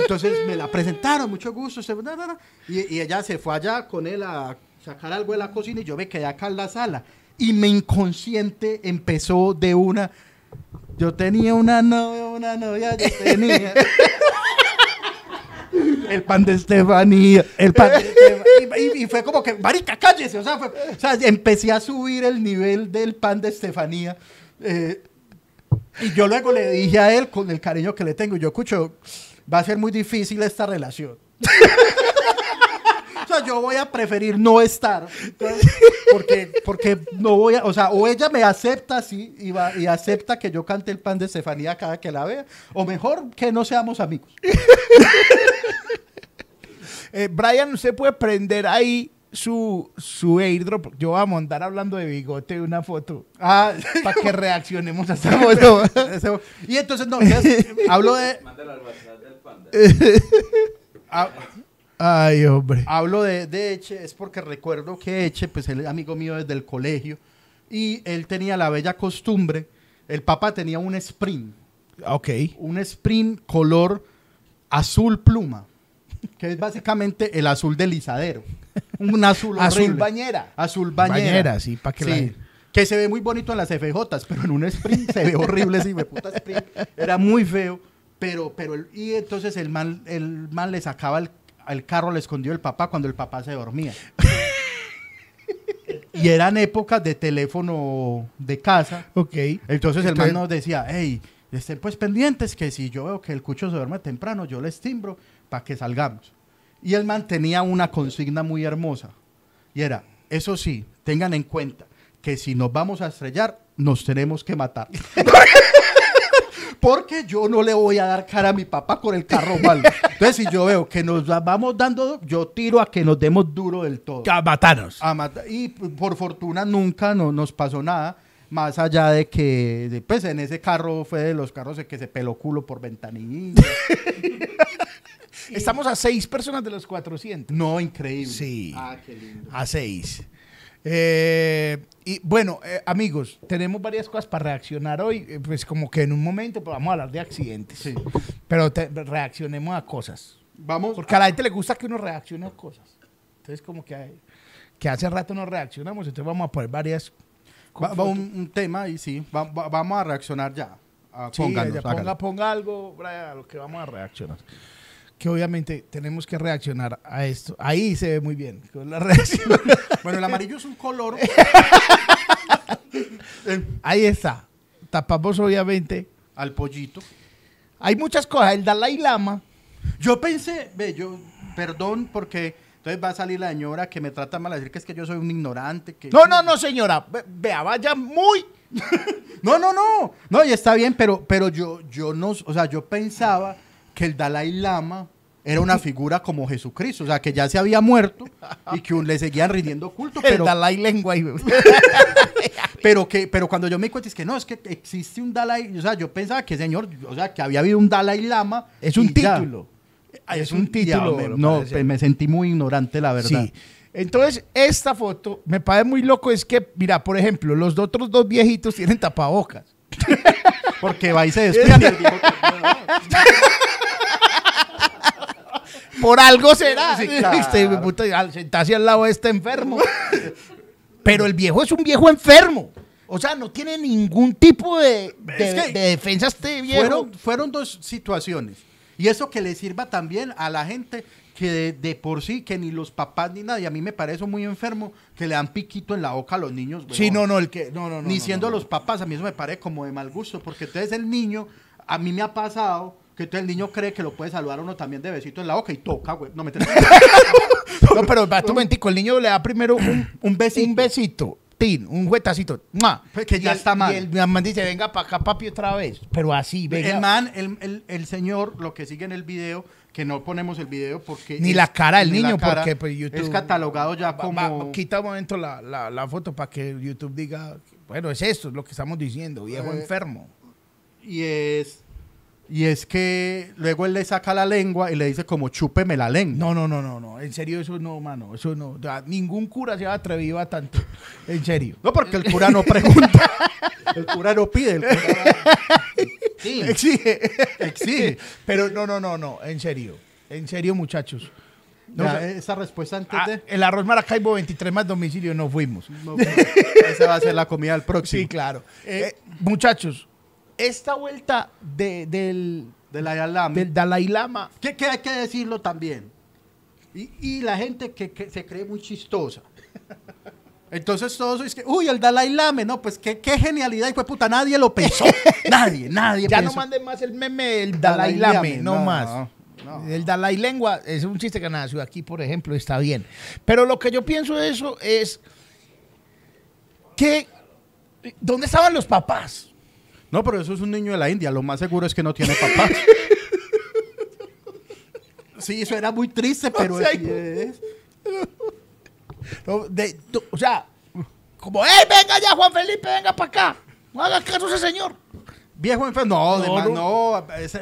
Entonces me la presentaron, mucho gusto. Se, na, na, na, y, y ella se fue allá con él a sacar algo de la cocina y yo me quedé acá en la sala. Y mi inconsciente empezó de una. Yo tenía una novia, una novia, yo tenía. El pan de Estefanía, el pan de Estefanía. Y, y, y fue como que, marica, cállese. O sea, fue, o sea, empecé a subir el nivel del pan de Estefanía. Eh. Y yo luego le dije a él, con el cariño que le tengo, yo, escucho, va a ser muy difícil esta relación. O sea, yo voy a preferir no estar. Entonces, porque, porque no voy a... O sea, o ella me acepta así y, va, y acepta que yo cante el pan de Estefanía cada que la vea. O mejor, que no seamos amigos. eh, Brian, ¿usted puede prender ahí su, su airdrop? Yo voy a mandar hablando de bigote una foto ah, para que reaccionemos a esa foto. Y entonces, no, entonces, hablo de... Mándala al WhatsApp del Panda. Ah, ay, hombre. Hablo de, de Eche, es porque recuerdo que Eche, pues él es amigo mío desde el colegio y él tenía la bella costumbre, el papá tenía un sprint. Ok. Un sprint color azul pluma, que es básicamente el azul de lizadero. Un azul horrible. Azul bañera. Azul bañera. Bañera, sí, para que sí. La... Que se ve muy bonito en las F Js, pero en un sprint se ve horrible, sí, me puta sprint. Era muy feo, pero, pero, el, y entonces el man, el man le sacaba el, el carro, le escondió el papá cuando el papá se dormía. Y eran épocas de teléfono de casa. Ok. Entonces el entonces, man nos decía, hey, estén pues pendientes que si yo veo que el cucho se duerme temprano, yo les timbro para que salgamos. Y el man tenía una consigna muy hermosa. Y era, eso sí, tengan en cuenta que si nos vamos a estrellar, nos tenemos que matar. porque yo no le voy a dar cara a mi papá con el carro malo. Entonces, si yo veo que nos vamos dando, yo tiro a que nos demos duro del todo. A matarnos. A mat- y por fortuna nunca no, nos pasó nada, más allá de que, de, pues, en ese carro fue de los carros que se peló culo por ventanilla. Sí. Estamos a seis personas de los cuatrocientos. No, increíble. Sí. Ah, qué lindo. A seis. Eh, y bueno, eh, amigos, tenemos varias cosas para reaccionar hoy. Eh, pues como que en un momento pues, vamos a hablar de accidentes. Sí. Pero te, reaccionemos a cosas. Vamos. Porque a la gente le gusta que uno reaccione a cosas. Entonces como que, hay, que hace rato no reaccionamos. Entonces vamos a poner varias... Va, va un, un tema y sí. Va, va, vamos a reaccionar ya. A, sí, pónganos, ponga, ponga algo a lo que vamos a reaccionar. Que obviamente tenemos que reaccionar a esto. Ahí se ve muy bien con la reacción. Bueno, el amarillo es un color. Ahí está. Tapamos obviamente al pollito. Hay muchas cosas. El Dalai Lama. Yo pensé, ve, yo, perdón, porque entonces va a salir la señora que me trata mal a decir que es que yo soy un ignorante. Que... No, no, no, señora. Vea, vaya muy... No, no, no. No, y está bien, pero, pero yo, yo no... O sea, yo pensaba... que el Dalai Lama era una figura como Jesucristo, o sea, que ya se había muerto y que un, le seguían rindiendo culto. Pero, el Dalai Lengua. Y... pero, que, pero cuando yo me cuento, es que no, es que existe un Dalai, o sea, yo pensaba que señor, o sea, que había habido un Dalai Lama. Es un título. Ya, es, es un título. Ya, no, no me sentí muy ignorante, la verdad. Sí. Entonces, esta foto me parece muy loco, es que, mira, por ejemplo, los otros dos viejitos tienen tapabocas. Porque va y se despide. Por algo será. Sí, claro. Al sentarse al lado de este enfermo. Pero el viejo es un viejo enfermo. O sea, no tiene ningún tipo de, de, de defensa este viejo. Fueron, fueron dos situaciones. Y eso que le sirva también a la gente que de, de por sí, que ni los papás ni nadie, a mí me parece muy enfermo que le dan piquito en la boca a los niños. Weón. Sí, no, no, el que... No, no, no, ni no, siendo no, no, los papás, a mí eso me parece como de mal gusto, porque entonces el niño, a mí me ha pasado... que entonces el niño cree que lo puede saludar a uno también de besito en la boca y toca, güey. No, me no, pero va, tú mentico, el niño le da primero un, un besito, un besito, tin, un huetacito, pues que ya el, está mal. Y el, el man dice, venga para acá, papi, otra vez. Pero así, venga. El man, el, el, el señor, lo que sigue en el video, que no ponemos el video porque... Ni es, la cara del niño, cara, porque pues, YouTube... Es catalogado ya como... Va, va, quita un momento la, la, la foto para que YouTube diga, bueno, es esto, es lo que estamos diciendo, viejo eh, enfermo. Y es... Y es que luego él le saca la lengua y le dice como chúpeme la lengua. No, no, no, no, no. En serio, eso no, mano. Eso no. O sea, ningún cura se atrevido a tanto. En serio. No, porque el cura no pregunta. El cura no pide. El cura... Sí. Exige. Exige. Pero no, no, no, no. En serio. En serio, muchachos. No, ya, o sea, esa respuesta antes ah, de... El arroz Maracaibo veintitrés más domicilio, no fuimos. No, pero esa va a ser la comida del próximo. Sí, claro. Eh, eh, muchachos. Esta vuelta de, del, del, del Dalai Lama, que, que hay que decirlo también, y, y la gente que, que se cree muy chistosa, entonces todos es que, uy, el Dalai Lama, no, pues qué, qué genialidad, y fue puta, nadie lo pensó, nadie, nadie ya pensó. No manden más el meme del Dalai, Dalai Lama, no, no más, no, no. El Dalai Lengua es un chiste que nació aquí, por ejemplo, está bien, pero lo que yo pienso de eso es, que, ¿dónde estaban los papás? No, pero eso es un niño de la India. Lo más seguro es que no tiene papá. Sí, eso era muy triste, pero... O sea, es... no, de, tú, o sea, como, ¡ey, venga ya, Juan Felipe, venga para acá! ¡No hagas caso a ese señor! Viejo enfermo. No, no, además, no. no es,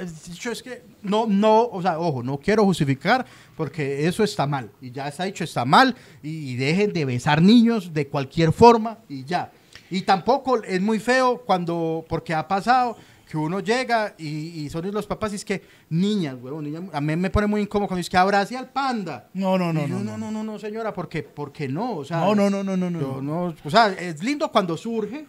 es que no, no, o sea, ojo, no quiero justificar porque eso está mal. Y ya está dicho, está mal. Y, y dejen de besar niños de cualquier forma y ya. Y tampoco es muy feo cuando, porque ha pasado que uno llega y, y son los papás y es que, niñas, huevón, niñas, a mí me pone muy incómodo cuando es que abrace al panda. No, no, no, yo, no, no, no, no, no, señora, porque, porque no, o sea. No, no, no, no, no, no, no. O sea, es lindo cuando surge.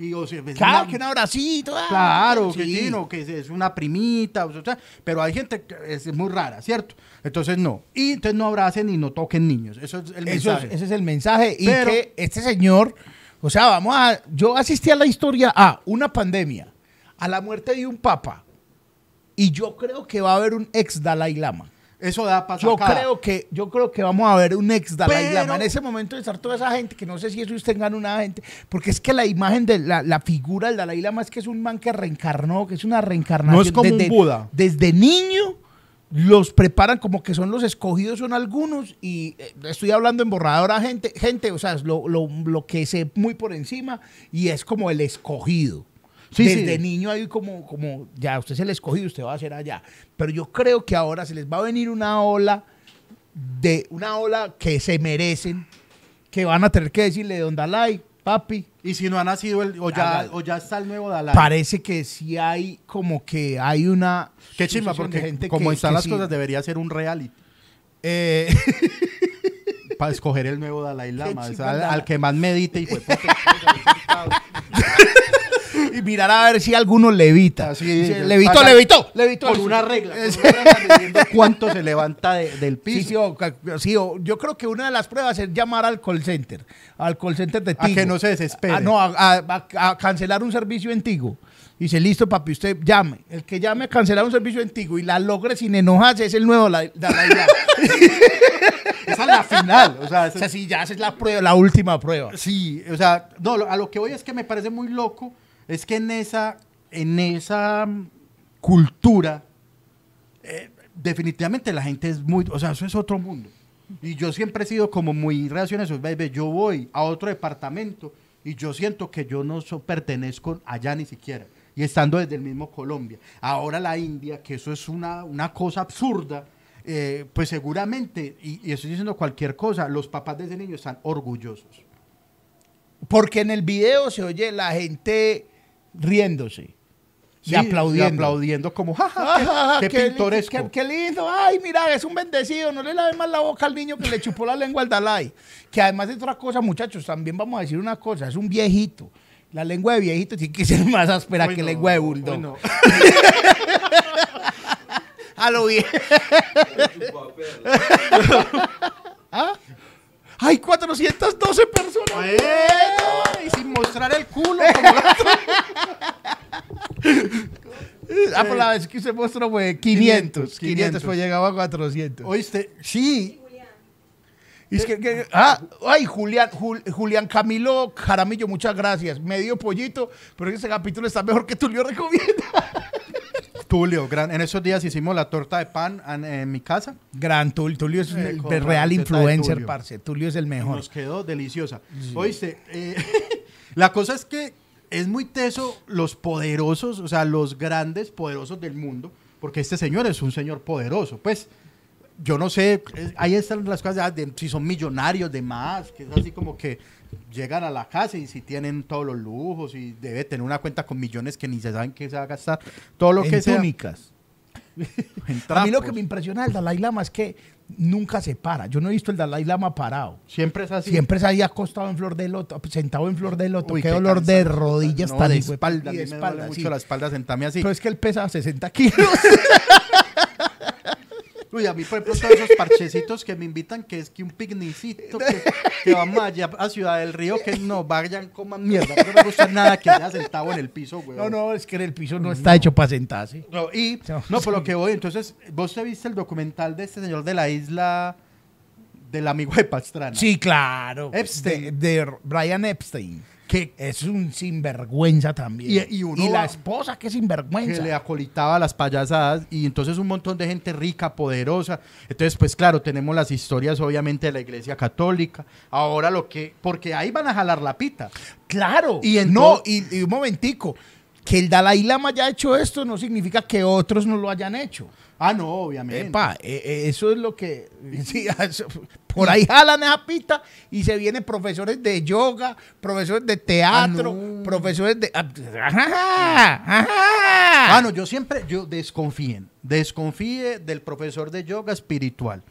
Y, o sea, claro, una, que un abracito. Ah, claro, sí. Que, sí, no, que es una primita, o sea, pero hay gente que es muy rara, ¿cierto? Entonces no. Y entonces no abracen y no toquen niños. Eso es el Eso mensaje. Es, ese es el mensaje. Pero, y que este señor... O sea, vamos a... Yo asistí a la historia a una pandemia, a la muerte de un papa, y yo creo que va a haber un ex Dalai Lama. Eso da para yo acá. Creo que yo creo que vamos a ver un ex Dalai Lama en ese momento, de estar toda esa gente, que no sé si ellos tengan una gente, porque es que la imagen de la, la figura del Dalai Lama es que es un man que reencarnó, que es una reencarnación. No es como desde, un Buda. Desde niño los preparan como que son los escogidos, son algunos, y estoy hablando en borradora, gente, gente, o sea, es lo, lo, lo que sé muy por encima, y es como el escogido. Sí, Desde sí. niño hay como, como, ya, usted se les escogió, usted va a hacer allá. Pero yo creo que ahora se les va a venir una ola, de una ola que se merecen, que van a tener que decirle, don Dalai, papi. Y si no ha nacido, el, o, ya, o ya está el nuevo Dalai. Parece que sí hay, como que hay una... Qué chimba, porque gente como que, están que las sí. cosas, debería ser un reality. Eh... Para escoger el nuevo Dalai Lama, o sea, al, al que más medite y fue... Y mirar a ver si alguno levita. Así, sí, levitó, acá, levitó, levitó. Con una regla. Con una regla diciendo cuánto se levanta de, del piso. Sí, sí, o, sí o, yo creo que una de las pruebas es llamar al call center. Al call center de Tigo. A que no se desespere. A, no, a, a, a, a cancelar un servicio en Tigo. Dice, listo, papi, usted llame. El que llame a cancelar un servicio en Tigo y la logre sin enojarse es el nuevo Dalai Lama. Esa es la final. O sea, o sea, si ya haces la prueba, la última prueba. Sí, o sea, no, a lo que voy es que me parece muy loco. Es que en esa, en esa cultura, eh, definitivamente la gente es muy... O sea, eso es otro mundo. Y yo siempre he sido como muy reacciones. Baby, yo voy a otro departamento y yo siento que yo no so, pertenezco allá ni siquiera. Y estando desde el mismo Colombia. Ahora la India, que eso es una, una cosa absurda, eh, pues seguramente, y, y estoy diciendo cualquier cosa, los papás de ese niño están orgullosos. Porque en el video se oye la gente... riéndose y sí, aplaudiendo. aplaudiendo como jaja, ja, ja, ja, qué, qué, qué pintoresco, qué, qué lindo, ay mira, es un bendecido, no le laves más la boca al niño que le chupó la lengua al Dalai, que además de otra cosa, muchachos, también vamos a decir una cosa, es un viejito, la lengua de viejito tiene que ser más áspera hoy que no, lengua de bulldog, no. A lo bien. ¿Ah? ¡Hay cuatrocientas doce personas! ¡Bueno! Y sin mostrar el culo. Ah, por la vez que se mostró fue quinientos. quinientos fue, llegaba a cuatrocientos. ¿Oíste? Sí. Y es que, que, ah, ay, Julián, Jul, Julián Camilo Jaramillo, muchas gracias. Medio pollito, pero este capítulo está mejor que Tulio recomienda. Tulio, gran, en esos días hicimos la torta de pan en, en mi casa. Gran Tulio, Tulio es el eh, real influencer, Tulio. Parce. Tulio es el mejor. Nos quedó deliciosa. Sí. Oíste, eh, la cosa es que es muy teso los poderosos, o sea, los grandes poderosos del mundo, porque este señor es un señor poderoso. Pues, yo no sé, es, ahí están las cosas, de, si son millonarios de más, que es así como que llegan a la casa y si tienen todos los lujos y debe tener una cuenta con millones que ni se saben que se va a gastar, todo lo en que sea. Túnicas. A mí lo que me impresiona del Dalai Lama es que nunca se para. Yo no he visto el Dalai Lama parado. Siempre es así. Siempre es ahí acostado en flor de loto, sentado en flor de loto. Uy, qué, qué dolor cansa, de rodillas no, tan de espalda. A mí me espalda, duele mucho sí. la espalda sentarme así. Pero es que él pesa sesenta kilos. Uy, a mí, por ejemplo, todos esos parchecitos que me invitan, que es que un picnicito, que, que vamos allá a Ciudad del Río, que no vayan, coman mierda. No me gusta nada que haya sentado en el piso, güey. No, no, es que el piso no, no está hecho para sentarse. No, y, no, no sí. por lo que voy, entonces, ¿vos te viste el documental de este señor de la isla del amigo de Pastrana? Sí, claro. Epstein. De, de Brian Epstein. Que es un sinvergüenza también. Y, y, uno y la esposa que es sinvergüenza. Que le acolitaba las payasadas y entonces un montón de gente rica, poderosa. Entonces, pues claro, tenemos las historias obviamente de la Iglesia Católica. Ahora lo que... Porque ahí van a jalar la pita. Claro. Y entonces, no, y, y un momentico. Que el Dalai Lama haya hecho esto no significa que otros no lo hayan hecho. Ah, no, obviamente. Epa, eh, eso es lo que... Sí, eso, por ahí jalan esa pita y se vienen profesores de yoga, profesores de teatro, ah, no. profesores de... Ajá, ajá. Ah, no, yo siempre... Yo desconfíen. Desconfíe del profesor de yoga espiritual.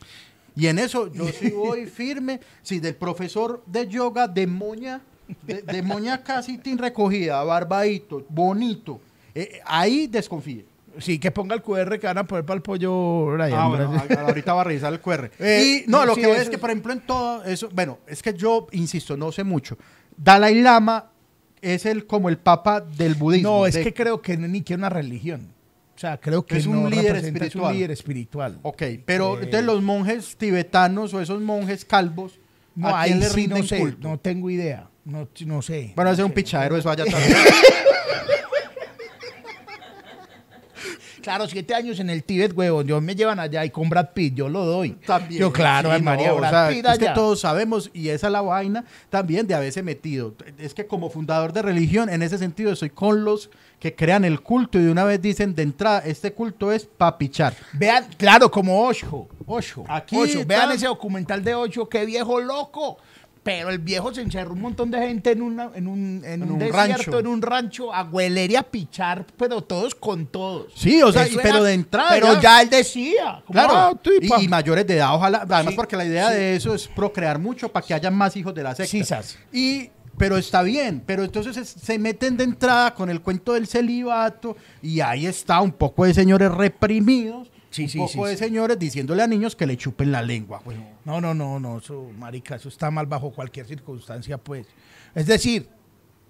Y en eso yo sí voy firme. Sí, del profesor de yoga de moña... De, de moña casi tin recogida, barbadito, bonito. Eh, ahí desconfíe. Sí, que ponga el cu erre que van a poner para el pollo. Brian, ah, bueno, ahorita va a revisar el cu erre. Eh, y no, lo sí, que veo es que, por ejemplo, en todo eso, bueno, es que yo, insisto, no sé mucho. Dalai Lama es el como el papa del budismo. No, es de, que creo que ni que una religión. sea, creo que es un, no líder es un líder espiritual. Ok, pero eh, de los monjes tibetanos o esos monjes calvos, no, ¿a quién le sí rinden no sé, culto? No tengo idea, no, no sé. Bueno, hace no un sé. Pichadero eso allá también. Claro, siete años en el Tíbet, huevón. Yo me llevan allá y con Brad Pitt, yo lo doy. También. Yo, claro, sí, María no, Brad o sea, Pitt allá. Es que todos sabemos, y esa es la vaina también de haberse metido. Es que como fundador de religión, en ese sentido, soy con los que crean el culto y de una vez dicen de entrada, este culto es para pichar. Vean, claro, como Osho. Osho. Aquí Osho. Está... Vean ese documental de Osho, qué viejo loco. Pero el viejo se encerró un montón de gente en, una, en un, en en un, un desierto, rancho. En un rancho, a huelería, a pichar, pero todos con todos. Sí, o sea, y, pero era, de entrada. Pero ya, ya él decía. Claro, ah, y, y mayores de edad, ojalá. Además, sí, porque la idea sí. de eso es procrear mucho para que haya más hijos de la secta. Sí, sas. Y... Pero está bien, pero entonces es, se meten de entrada con el cuento del celibato y ahí está un poco de señores reprimidos, sí, un sí, poco sí, de sí. señores diciéndole a niños que le chupen la lengua. Pues, no, no, no, no, eso, marica, eso está mal bajo cualquier circunstancia, pues. Es decir,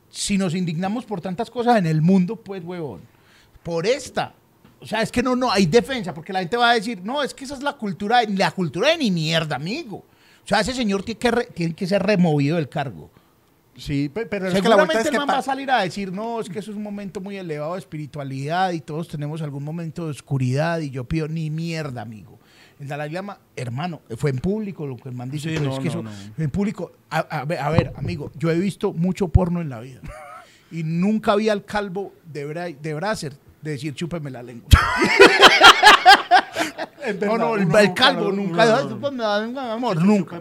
si nos indignamos por tantas cosas en el mundo, pues, huevón, por esta... O sea, es que no, no, hay defensa, porque la gente va a decir, no, es que esa es la cultura, la cultura de ni mierda, amigo. O sea, ese señor tiene que, re, tiene que ser removido del cargo. Sí, pero es que la vuelta es que va a salir a decir, no, es que eso es un momento muy elevado de espiritualidad y todos tenemos algún momento de oscuridad y yo pido ni mierda, amigo. El Dalai Lama, hermano, fue en público lo que el man dice, sí, pero no, es que no, eso, no. fue en público. A, a, ver, a ver, amigo, yo he visto mucho porno en la vida y nunca vi al calvo de, Bra de Bracer de decir, chúpeme la lengua. No, no, el, el calvo nunca, amor, nunca.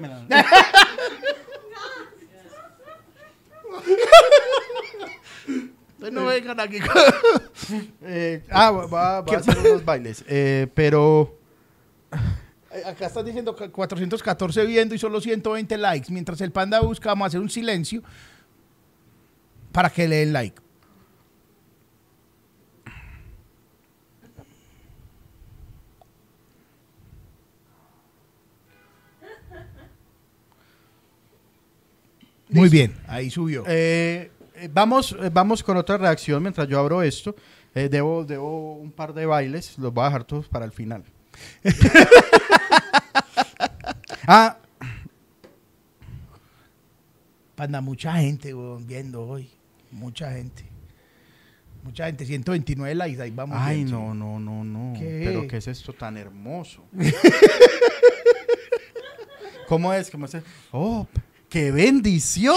No vengan aquí. eh, ah, va, va a hacer unos bailes. Eh, pero acá están diciendo cuatrocientos catorce viendo y solo ciento veinte likes. Mientras el panda busca, vamos a hacer un silencio para que le den like. Muy bien, ahí subió. Eh, vamos, vamos con otra reacción mientras yo abro esto. Eh, debo, debo un par de bailes, los voy a dejar todos para el final. Ah. Panda, mucha gente viendo hoy, mucha gente. Mucha gente, ciento veintinueve likes, ahí vamos. Ay, bien, no, no, no, no. ¿Qué? Pero ¿qué es esto tan hermoso? ¿Cómo es? ¿Cómo es? Oh, ¡qué bendición!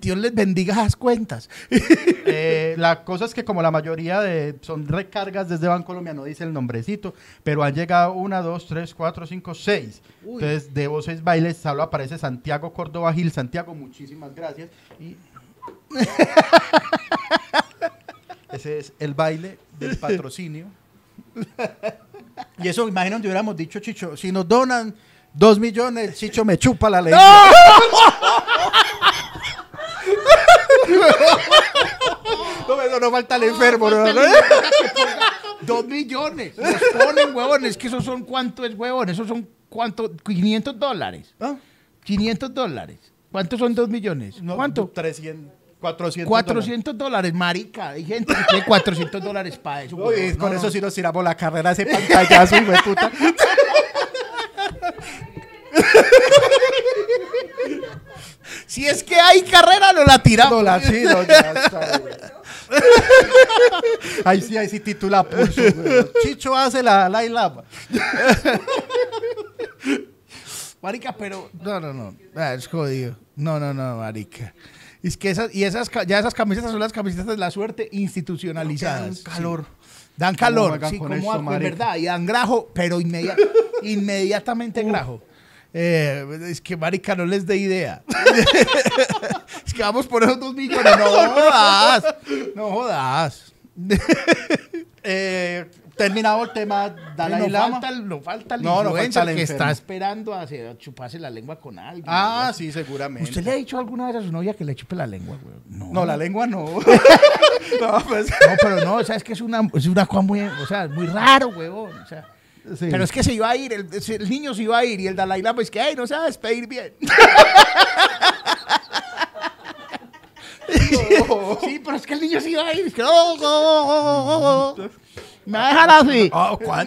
Dios les bendiga las cuentas. eh, la cosa es que como la mayoría de son recargas desde Bancolombia, no dice el nombrecito, pero han llegado una, dos, tres, cuatro, cinco, seis. Uy. Entonces, de vos seis bailes, solo aparece Santiago Córdoba Gil. Santiago, muchísimas gracias. Y... Ese es el baile del patrocinio. Y eso, imagino que hubiéramos dicho, Chicho, si nos donan dos millones, Chicho me chupa la ley. ¡No! No, no, no falta el enfermo. No, no, no, no. Dos millones. Nos ponen, huevones, que esos son cuánto es, huevones. Esos son cuánto, quinientos dólares. ¿Ah? quinientos dólares. ¿Cuántos son dos millones? No, ¿cuánto? trescientos. cuatrocientos, cuatrocientos dólares, marica. Hay gente que tiene cuatrocientos dólares para eso. Uy, no, con no, eso no. sí nos tiramos la carrera ese pantallazo, hijo de puta. Si es que hay carrera, no la tiramos. No la tiro, ya está. Ahí sí, ahí sí titula pulso. Chicho hace la Dalai Lama. Marica, pero... No, no, no. Ah, es jodido. No, no, no, marica. Es que esas, y esas, ya esas camisetas son las camisetas de la suerte institucionalizadas. Dan calor. Sí. Dan calor, sí, como esto, agua, en verdad. Y dan grajo, pero inmediat inmediatamente grajo. Eh, es que, marica, no les dé idea. Es que vamos por esos dos millones. No jodas. No jodas. eh, terminado el tema Dalai Lama. No falta el no, no influencer no que enfermo. Está esperando a hacer, chuparse la lengua con alguien. Ah, ¿no? Sí, seguramente. ¿Usted le ha dicho alguna vez a su novia que le chupe la lengua, güey? No, no la lengua no. No, pues. No, pero no, o sea, es que es una, es una cosa muy, o sea, muy raro, huevón. O sea, sí. Pero es que se iba a ir, el, el niño se iba a ir y el Dalai Lama es que, ay, no se va a despedir bien. oh. Sí, pero es que el niño sí va a ir. Es que, oh, oh, oh, oh, oh. Me va a dejar así. Oh,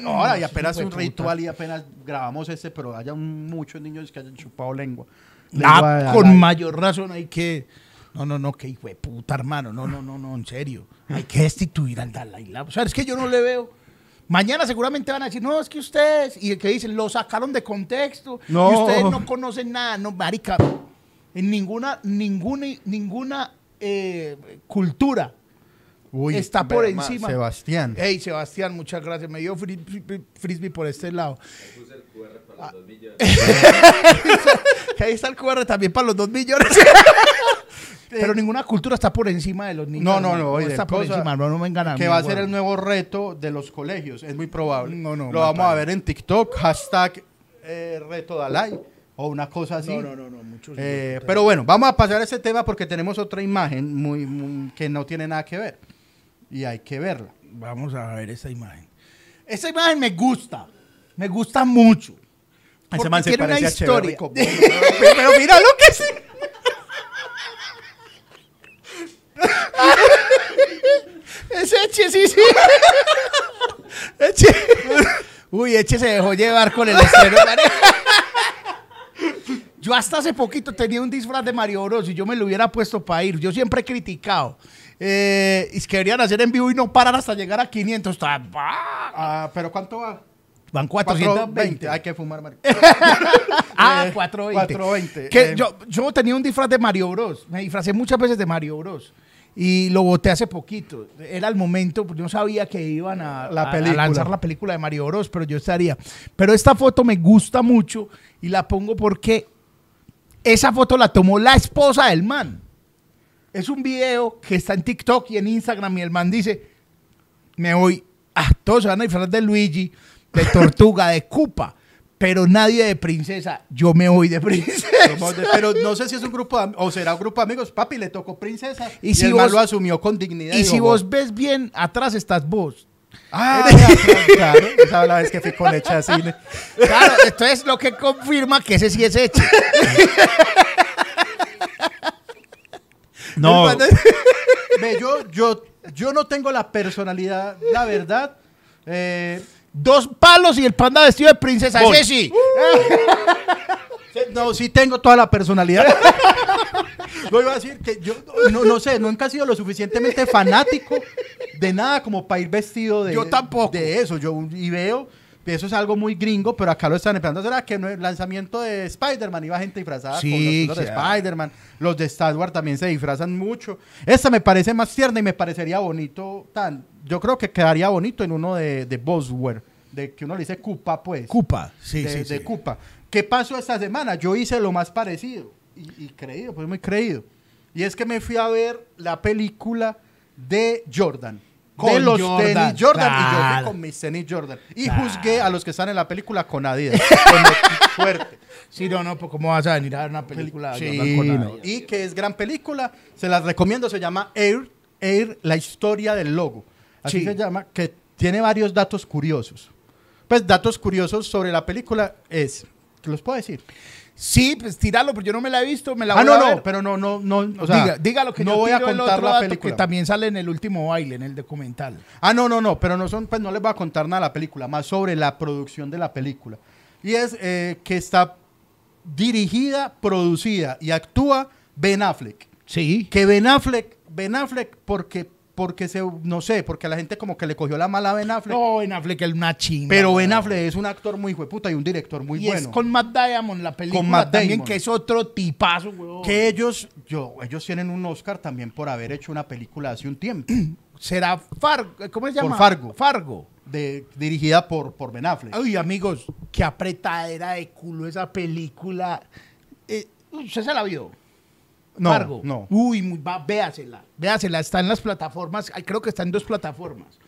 ahora, y apenas un ritual y apenas grabamos este, pero haya un, muchos niños que hayan chupado lengua. lengua ah, con la... mayor razón hay que... No, no, no, que hijo de puta, hermano. No, no, no, no, en serio. Hay que destituir al Dalai Lama. O sea, es que yo no le veo... Mañana seguramente van a decir, no, es que ustedes... Y que dicen, lo sacaron de contexto. No. Y ustedes no conocen nada. No, marica, en ninguna, ninguna, ninguna eh, cultura Uy, está por Berma, encima. Sebastián. Hey, Sebastián, muchas gracias. Me dio fris, fris, Frisby por este lado. Ahí puse el cu erre para los dos millones. Ahí está el cu erre también para los dos millones. Pero ninguna cultura está por encima de los niños. No, no, no. Oye, está por encima, no, no me enganan. Que va a ser el nuevo reto de los colegios, es muy probable. No, no. Lo vamos a ver en TikTok, hashtag eh, reto Dalai o una cosa así. No, no, no, no muchos. Eh, pero bueno, vamos a pasar a ese tema porque tenemos otra imagen muy, muy que no tiene nada que ver y hay que verla. Vamos a ver esa imagen. Esa imagen me gusta, me gusta mucho. Ese man se parece a Chévere. Pero mira lo que sí. Ese Eche, sí, sí. Eche. Uy, Eche se dejó llevar con el estreno. Yo hasta hace poquito tenía un disfraz de Mario Bros y yo me lo hubiera puesto para ir. Yo siempre he criticado. Eh, y es que deberían hacer en vivo y no parar hasta llegar a quinientos. Ah, ¿pero cuánto va? Van cuatrocientos veinte. Hay que fumar, Mario. Ah, cuatrocientos veinte. cuatrocientos veinte. Que eh. yo, yo tenía un disfraz de Mario Bros. Me disfracé muchas veces de Mario Bros. Y lo boté hace poquito. Era el momento, yo sabía que iban a, la a, a lanzar la película de Mario Bros, pero yo estaría. Pero esta foto me gusta mucho y la pongo porque esa foto la tomó la esposa del man. Es un video que está en TikTok y en Instagram y el man dice, me voy, ah, todos se van a disfrazar de Luigi, de Tortuga, de Koopa. Pero nadie de princesa, yo me voy de princesa. Pero no sé si es un grupo de, o será un grupo de amigos. Papi, le tocó princesa y, y si el vos, man lo asumió con dignidad. Y, y si digo, vos ves bien, atrás estás vos. Ah, claro, esa es la vez que fui con Hecha así. Claro, esto es lo que confirma que ese sí es Hecha. No. Ve, yo, yo, yo no tengo la personalidad, la verdad. Eh... Dos palos y el panda vestido de princesa. Ese sí. Uh, no, sí tengo toda la personalidad. No iba a decir que yo no, no sé, nunca he sido lo suficientemente fanático de nada como para ir vestido de, yo tampoco. De eso. Yo y veo, eso es algo muy gringo, pero acá lo están esperando. ¿Será que en el lanzamiento de Spider-Man iba gente disfrazada? Sí, con los yeah. de Spider-Man. Los de Star Wars también se disfrazan mucho. Esta me parece más tierna y me parecería bonito tan... Yo creo que quedaría bonito en uno de, de Bosworth, de que uno le dice Koopa, pues. Koopa, sí, de, sí. De sí. Koopa. ¿Qué pasó esta semana? Yo hice lo más parecido. Y, y creído, pues muy creído. Y es que me fui a ver la película de Jordan. Con de los Jordan. Tenis Jordan. Claro. Y yo fui con mis tenis Jordan. Y claro. Juzgué a los que están en la película con Adidas. Con fuerte. Sí, no, no, pues ¿cómo vas a venir a ver una película sí, de Jordan con Adidas? No. Y que es gran película. Se las recomiendo. Se llama Air, Air, la historia del logo. Así sí. Se llama, que tiene varios datos curiosos. Pues datos curiosos sobre la película es, ¿los puedo decir? Sí, pues tíralo, pero yo no me la he visto, me la ah, voy no, a ver. Ah, no, no, pero no, no, no, o sea, diga, diga lo que no yo voy a contar la película. Que también sale en el último baile, en el documental. Ah, no, no, no, pero no son, pues no les voy a contar nada de la película, más sobre la producción de la película. Y es eh, que está dirigida, producida y actúa Ben Affleck. Sí. Que Ben Affleck, Ben Affleck, porque... Porque se, no sé, porque la gente como que le cogió la mala a Ben Affleck. No, Ben Affleck es una chimba. Pero Ben Affleck es un actor muy hijueputa y un director muy y bueno. Y es con Matt Damon la película con Matt también, Damon. Que es otro tipazo, weón. Que ellos, yo, ellos tienen un Oscar también por haber hecho una película hace un tiempo. Será Fargo, ¿cómo se llama? Por Fargo. Fargo. De, dirigida por, por Ben Affleck. Ay, amigos, qué apretadera de culo esa película. Eh, ¿Usted se la vio? No, Fargo. No. Uy, muy va, véasela, véasela, está en las plataformas, creo que está en dos plataformas.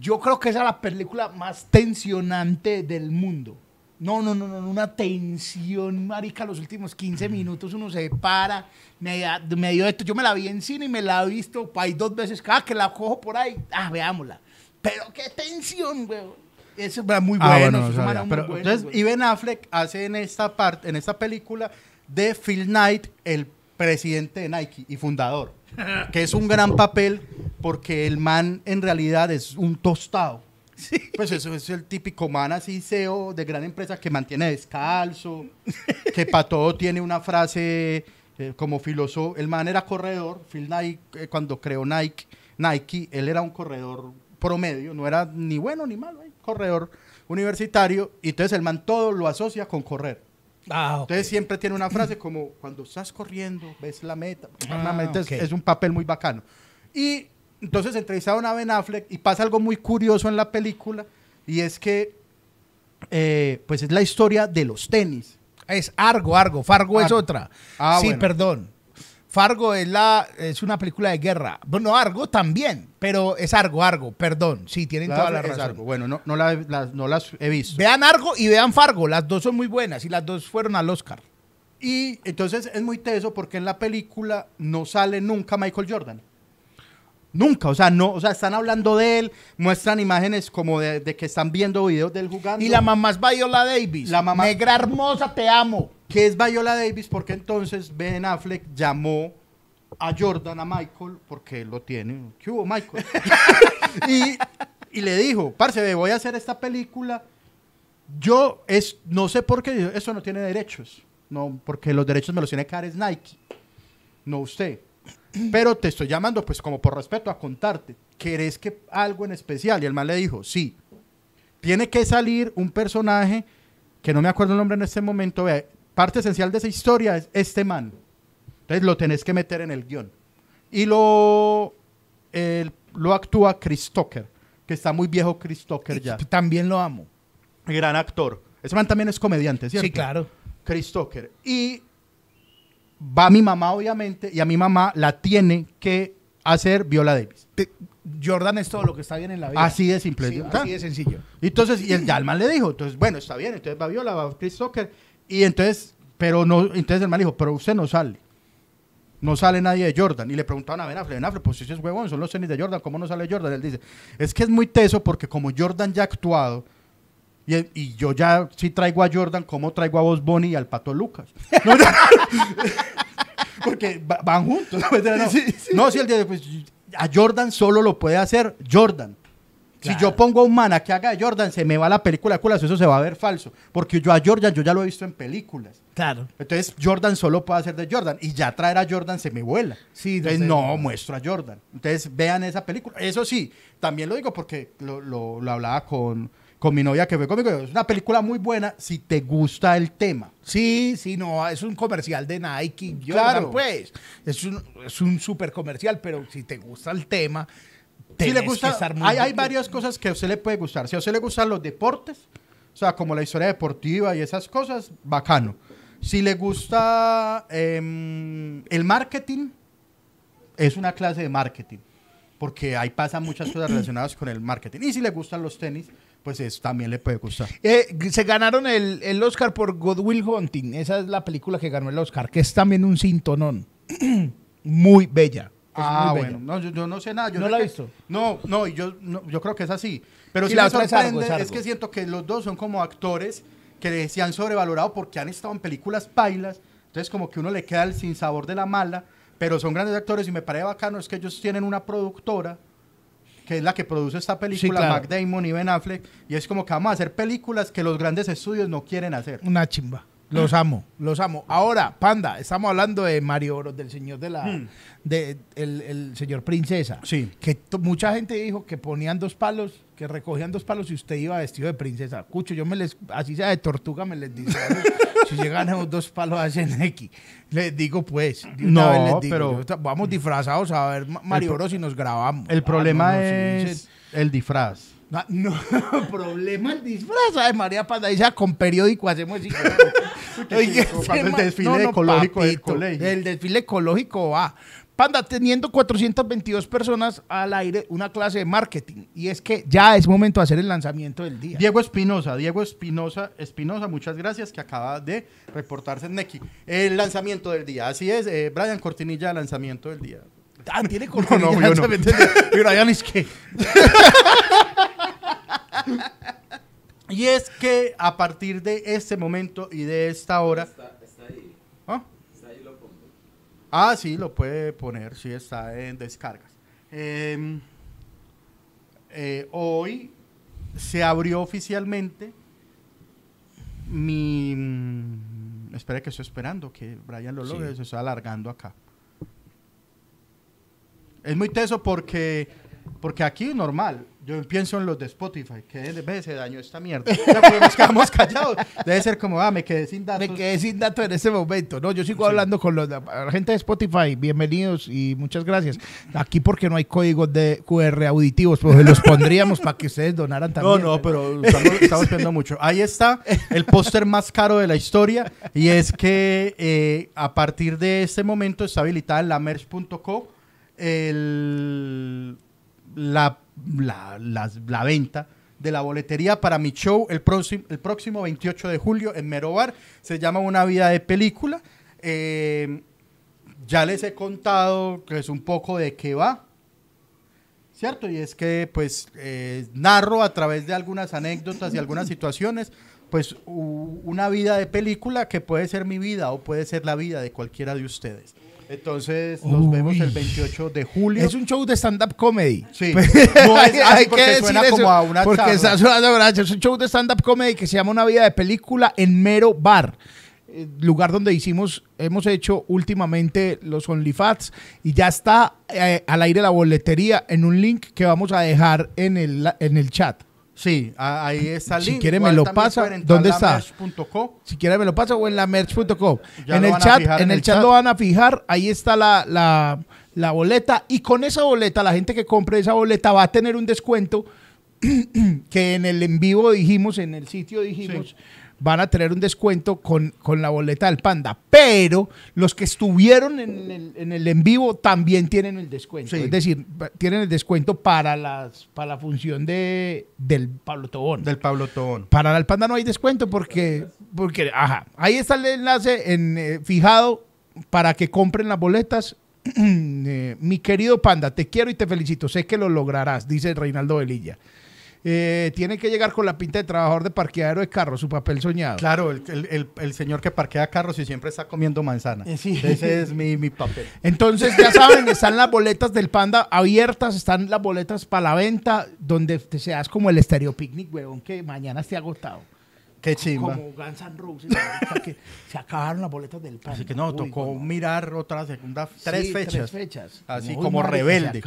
Yo creo que esa es la película más tensionante del mundo. No, no, no, no, una tensión, marica, los últimos quince minutos uno se para, me, me dio esto, yo me la vi en cine y me la he visto ahí dos veces, cada que la cojo por ahí, ah, veámosla. Pero qué tensión, weón. Eso es muy bueno. Ah, bueno, eso ya, muy pero, bueno entonces, y Ben Affleck hace en esta parte, en esta película de Phil Knight, el presidente de Nike y fundador. que es un gran papel porque el man en realidad es un tostado. Sí. Pues eso es el típico man así C E O de gran empresa que mantiene descalzo, que para todo tiene una frase eh, como filósofo. El man era corredor, Phil Nike, eh, cuando creó Nike, Nike, él era un corredor promedio, no era ni bueno ni malo, eh, corredor universitario, y entonces el man todo lo asocia con correr. Ah, okay. Entonces siempre tiene una frase como cuando estás corriendo, ves la meta. Ah, la meta okay. es, es un papel muy bacano. Y entonces entrevistaron a Ben Affleck y pasa algo muy curioso en la película, y es que eh, pues es la historia de los tenis. Es Argo, Argo, Fargo Ar es otra. Ah, sí, bueno. Perdón. Fargo es, la, es una película de guerra. Bueno, Argo también, pero es Argo, Argo, perdón. Sí, tienen claro, toda la razón. Argo. Bueno, no, no, la, la, no las he visto. Vean Argo y vean Fargo, las dos son muy buenas y las dos fueron al Oscar. Y entonces es muy teso porque en la película no sale nunca Michael Jordan. Nunca, o sea, no, o sea, están hablando de él, muestran imágenes como de, de que están viendo videos de él jugando. Y la mamá es Viola Davis. La mamá. Negra hermosa, te amo. ¿Qué es Viola Davis? Porque entonces Ben Affleck llamó a Jordan, a Michael, porque él lo tiene. ¿Qué hubo, Michael? y, y le dijo, parce, voy a hacer esta película. Yo, es, no sé por qué, eso no tiene derechos. No, porque los derechos me los tiene que dar es Nike, no usted. Pero te estoy llamando, pues, como por respeto a contarte. ¿Querés que algo en especial? Y el man le dijo, sí. Tiene que salir un personaje, que no me acuerdo el nombre en este momento, vea, parte esencial de esa historia es este man. Entonces lo tenés que meter en el guión. Y lo, eh, lo actúa Chris Tucker, que está muy viejo Chris Tucker ya. También lo amo. Gran actor. Ese man también es comediante, ¿cierto? Sí, claro. Chris Tucker. Y va mi mamá, obviamente, y a mi mamá la tiene que hacer Viola Davis. Te, Jordan es todo lo que está bien en la vida. Así de simple. Sí, así de sencillo. Y entonces, y el, ya el man le dijo, entonces, bueno, está bien, entonces va Viola, va Chris Tucker, y entonces, pero no, entonces el man dijo, pero usted no sale. No sale nadie de Jordan. Y le preguntaban a Ben Affleck, Ben Affleck, pues si es huevón, son los tenis de Jordan, ¿cómo no sale Jordan? Él dice, es que es muy teso porque como Jordan ya ha actuado, Y, y yo ya si traigo a Jordan, ¿cómo traigo a Vos Bunny y al Pato Lucas? No, no, porque va, van juntos. No, no. Sí, sí. No, si el día de, pues, a Jordan solo lo puede hacer Jordan. Claro. Si yo pongo a un man a que haga de Jordan, se me va la película de culas, eso se va a ver falso. Porque yo a Jordan, yo ya lo he visto en películas. Claro. Entonces Jordan solo puede hacer de Jordan. Y ya traer a Jordan se me vuela. Sí, entonces no, no muestro a Jordan. Entonces vean esa película. Eso sí, también lo digo porque lo, lo, lo hablaba con... con mi novia que fue conmigo. Es una película muy buena si te gusta el tema. Sí, sí, no, es un comercial de Nike. Claro, Jordan, pues. Es un, es un súper comercial, pero si te gusta el tema, si le gusta, que estar muy hay, hay varias cosas que a usted le puede gustar. Si a usted le gustan los deportes, o sea, como la historia deportiva y esas cosas, bacano. Si le gusta eh, el marketing, es una clase de marketing, porque ahí pasan muchas cosas relacionadas con el marketing. Y si le gustan los tenis, pues eso también le puede gustar. Eh, se ganaron el, el Oscar por Good Will Hunting. Esa es la película que ganó el Oscar, que es también un cintonón. Muy bella. Ah, muy bueno. Bella. No, yo, yo no sé nada. Yo ¿No la he visto? No, no, yo, no, yo creo que es así. Pero sí, si me sorprende es, algo, es, algo. es que siento que los dos son como actores que se han sobrevalorado porque han estado en películas pailas. Entonces como que uno le queda el sinsabor de la mala, pero son grandes actores y me parece bacano es que ellos tienen una productora que es la que produce esta película, sí, claro. Matt Damon y Ben Affleck, y es como que vamos a hacer películas que los grandes estudios no quieren hacer. Una chimba. Los mm. amo, los amo. Ahora, Panda, estamos hablando de Mario Bros, del señor de la... Mm. De, el, el señor princesa. Sí. Que mucha gente dijo que ponían dos palos, que recogían dos palos y usted iba vestido de princesa. Cucho, yo me les... Así sea de tortuga, me les digo. Si llegan a dos palos, hacen X. Les digo, pues. De una no, vez les digo, pero... Yo, vamos disfrazados a ver Mario Bros y nos grabamos. El problema ah, no, es dicen, el disfraz. No, no problema el disfraz, ¿sabes? María Panda dice, con periódico hacemos así. Oye, el desfile no, no, ecológico papito, del colegio. El desfile ecológico va. Ah, Panda, teniendo cuatrocientas veintidós personas al aire, una clase de marketing. Y es que ya es momento de hacer el lanzamiento del día. Diego Espinosa, Diego Espinosa, Espinosa, muchas gracias, que acaba de reportarse en Nequi. El lanzamiento del día, así es, eh, Brian Cortinilla, lanzamiento del día. Ah, tiene Cortinilla. No, no, yo no. Y Brian es que... Y es que a partir de este momento y de esta hora... Está, está ahí. ¿Ah? Está ahí lo pongo. Ah, sí, lo puede poner, sí, está en descargas. Eh, eh, hoy se abrió oficialmente mi... Mmm, espera que estoy esperando que Brian lo logre, sí. Se está alargando acá. Es muy teso porque, porque aquí normal, yo pienso en los de Spotify, que ve, se dañó esta mierda. Ya, pero nos quedamos callados. Debe ser como, ah, me quedé sin datos. Me quedé sin datos en ese momento. No, yo sigo sí. hablando con los, la gente de Spotify. Bienvenidos y muchas gracias. Aquí porque no hay códigos de Q R auditivos, pues los pondríamos para que ustedes donaran también. No, no, pero estamos, estamos viendo mucho. Ahí está el póster más caro de la historia, y es que eh, a partir de este momento está habilitada en la merch punto co El, la, la, la, la venta de la boletería para mi show el próximo, el próximo veintiocho de julio en Mero Bar. Se llama Una Vida de Película. Eh, ya les he contado pues, un poco de qué va, ¿cierto? Y es que pues eh, narro a través de algunas anécdotas y algunas situaciones pues u, una vida de película que puede ser mi vida o puede ser la vida de cualquiera de ustedes. Entonces, nos Uy. vemos el veintiocho de julio. Es un show de stand-up comedy. Sí. Pues, no es, hay que suena decir como eso, a una porque charla. Está sonando, es un show de stand-up comedy que se llama Una Vida de Película en Mero Bar. Lugar donde hicimos, hemos hecho últimamente los OnlyFats, y ya está eh, al aire la boletería en un link que vamos a dejar en el, en el chat. Sí, ahí está el si link. Si quiere me lo pasa. ¿Dónde está? Si quiere me lo pasa o en la merch punto com. En el chat, en el, en el chat, chat lo van a fijar. Ahí está la, la, la boleta. Y con esa boleta, la gente que compre esa boleta va a tener un descuento que en el en vivo dijimos, en el sitio dijimos, sí. Van a tener un descuento con, con la boleta del Panda. Pero los que estuvieron en el en, el en vivo también tienen el descuento. Sí. Es decir, tienen el descuento para, las, para la función de, del Pablo Tobón. Del Pablo Tobón. Para el Panda no hay descuento porque... porque ajá. Ahí está el enlace en, eh, fijado para que compren las boletas. eh, mi querido Panda, te quiero y te felicito. Sé que lo lograrás, dice Reinaldo Velilla. Eh, tiene que llegar con la pinta de trabajador de parqueadero de carros, su papel soñado. Claro, el, el, el, el señor que parquea carros y siempre está comiendo manzana. Sí. Ese es mi, mi papel. Entonces, ya saben, están las boletas del Panda abiertas, están las boletas para la venta, donde te seas como el Estéreo Picnic, huevón, que mañana esté agotado. Qué chimba. Como Guns N' Roses, que se acabaron las boletas del Panda. Así que no, tocó Uy, bueno. mirar otra segunda, tres sí, fechas. Tres fechas. Así como, como rebelde.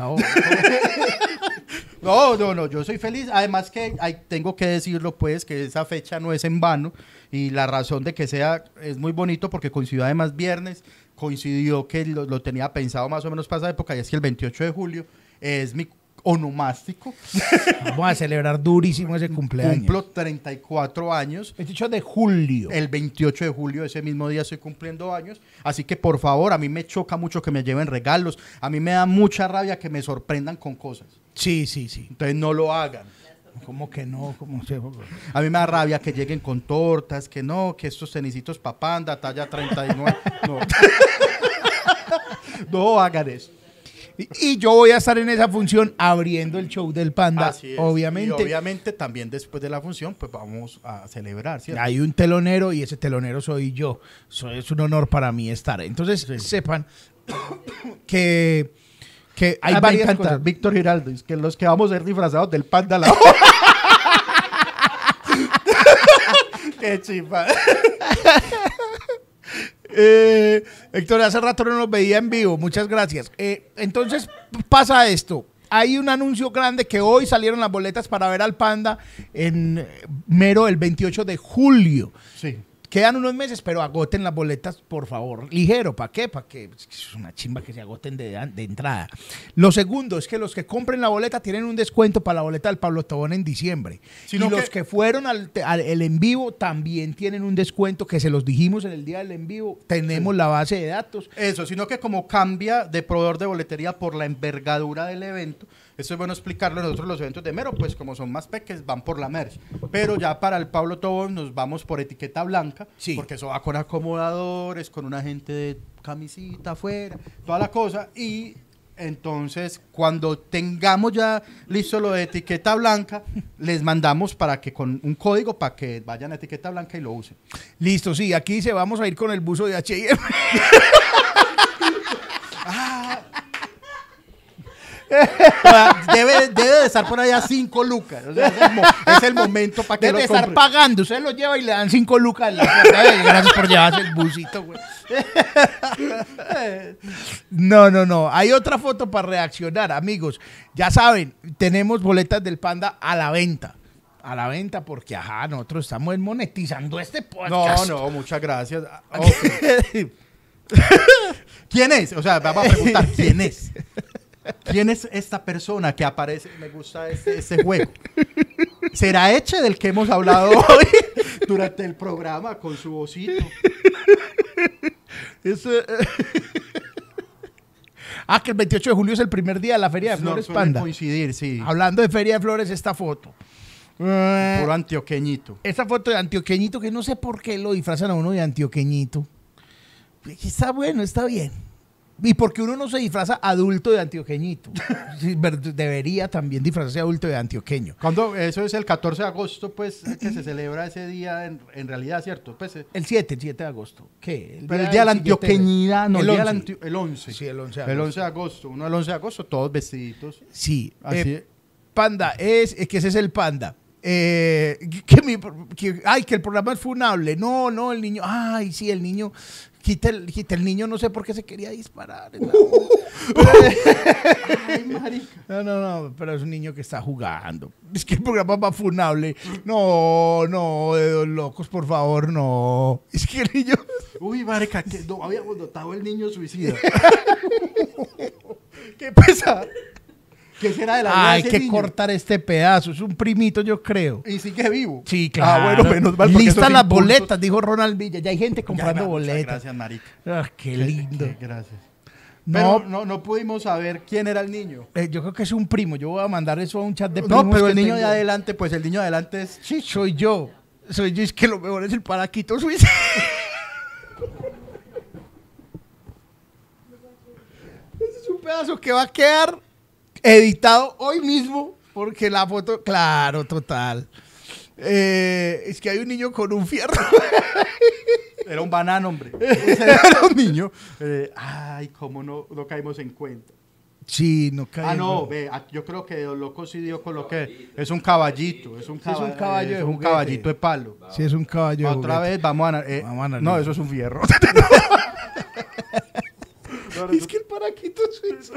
No, no, no, yo soy feliz. Además que hay, tengo que decirlo pues que esa fecha no es en vano, y la razón de que sea es muy bonito porque coincidió además viernes, coincidió que lo, lo tenía pensado más o menos para esa época, y es que el veintiocho de julio es mi onomástico. Vamos a celebrar durísimo ese cumpleaños. Cumplo treinta y cuatro años. veintiocho de julio. El veintiocho de julio, ese mismo día estoy cumpliendo años. Así que por favor, a mí me choca mucho que me lleven regalos. A mí me da mucha rabia que me sorprendan con cosas. Sí, sí, sí. Entonces no lo hagan. ¿Cómo que no? ¿Cómo se... A mí me da rabia que lleguen con tortas, que no, que estos tenisitos pa' Panda, talla treinta y nueve. No. No hagan eso. Y, y yo voy a estar en esa función abriendo el show del Panda, obviamente. Y obviamente también después de la función, pues vamos a celebrar, ¿cierto? Hay un telonero y ese telonero soy yo. So, es un honor para mí estar. Entonces, sí. sepan que... que hay ah, varias cosas. Víctor Giraldo, es que los que vamos a ser disfrazados del Panda la Qué chimba. eh, Héctor, hace rato no nos veía en vivo, muchas gracias. Eh, entonces pasa esto. Hay un anuncio grande que hoy salieron las boletas para ver al Panda en Mero el veintiocho de julio. Sí. Quedan unos meses, pero agoten las boletas, por favor. Ligero, ¿para qué? ¿Para qué? Es una chimba que se agoten de, de entrada. Lo segundo es que los que compren la boleta tienen un descuento para la boleta del Pablo Tobón en diciembre. Sino y que... los que fueron al, al el en vivo también tienen un descuento que se los dijimos en el día del en vivo. Tenemos sí. la base de datos. Eso, sino que como cambia de proveedor de boletería por la envergadura del evento, eso es bueno explicarlo. Nosotros los eventos de Mero, pues como son más peques, van por la merch. Pero ya para el Pablo Tobón nos vamos por etiqueta blanca, sí. porque eso va con acomodadores, con una gente de camisita afuera, toda la cosa. Y entonces, cuando tengamos ya listo lo de etiqueta blanca, les mandamos para que con un código para que vayan a etiqueta blanca y lo usen. Listo, sí. Aquí se vamos a ir con el buzo de H y M. Debe, debe de estar por allá cinco lucas. O sea, es, el mo- es el momento para que debe lo compre. Debe estar pagando. Usted lo lleva y le dan cinco lucas. La gracias por llevarse el busito, güey. No, no, no. Hay otra foto para reaccionar, amigos. Ya saben, tenemos boletas del Panda a la venta. A la venta porque, ajá, nosotros estamos monetizando este podcast. No, no, muchas gracias. Okay. ¿Quién es? O sea, vamos a preguntar, ¿quién es? ¿Quién es esta persona que aparece? Me gusta este, este juego. ¿Será Eche del que hemos hablado hoy durante el programa con su vocito? Eso... Ah, que el veintiocho de julio es el primer día de la Feria de no, Flores Panda. Coincidir, sí. Hablando de Feria de Flores, esta foto. Puro antioqueñito. Esta foto de antioqueñito que no sé por qué lo disfrazan a uno de antioqueñito. Está bueno, está bien. Y porque uno no se disfraza adulto de antioqueñito. Debería también disfrazarse adulto de antioqueño. Cuando eso es el catorce de agosto, pues, que se celebra ese día en, en realidad, ¿cierto? Pues, el siete, el siete de agosto. ¿Qué? El Pero el día de la antioqueñidad, no, el día del once. Sí, el once de agosto. El once de agosto, uno el once de agosto, todos vestiditos. Sí. Así eh, Panda, es, es que ese es el Panda. Eh, que mi, que, ay, que el programa es funable. No, no, el niño. Ay, sí, el niño... Quita el, quita el niño, no sé por qué se quería disparar. Uh, uh, Ay, marica. No, no, no, pero es un niño que está jugando. Es que el programa más funable. No, no, de locos, por favor, no. Es que el niño... Uy, marica, que no, habíamos notado el niño suicida. Qué pesado. ¿Qué será de la vida? Hay que niño? Cortar este pedazo. Es un primito, yo creo. Y sigue vivo. Sí, claro. Ah, bueno, menos mal. Listas las impulsos... boletas, dijo Ronald Villa. Ya hay gente comprando ya, boletas. Gracias, marica. Ah, qué lindo. Qué, qué, gracias. Pero no, no, no pudimos saber quién era el niño. Eh, yo creo que es un primo. Yo voy a mandar eso a un chat de primos. No, pero el niño tengo... de adelante, pues el niño de adelante es Chicho. Soy yo. Soy yo. Es que lo mejor es el paraquito suizo. Ese es un pedazo que va a quedar... editado hoy mismo, porque la foto... Claro, total. Eh, es que hay un niño con un fierro. Era un banano, hombre. Era un niño. Eh, ay, cómo no, no caímos en cuenta. Sí, no caímos. Ah, no, ve, yo creo que Don Loco sí dio con lo que... Es un caballito. Es un, cab- sí, es un caballo eh, de es un caballito de palo. Sí, es un caballo de Otra vez vamos a... Eh, vamos a no, eso es un fierro. Es que el paraquito es...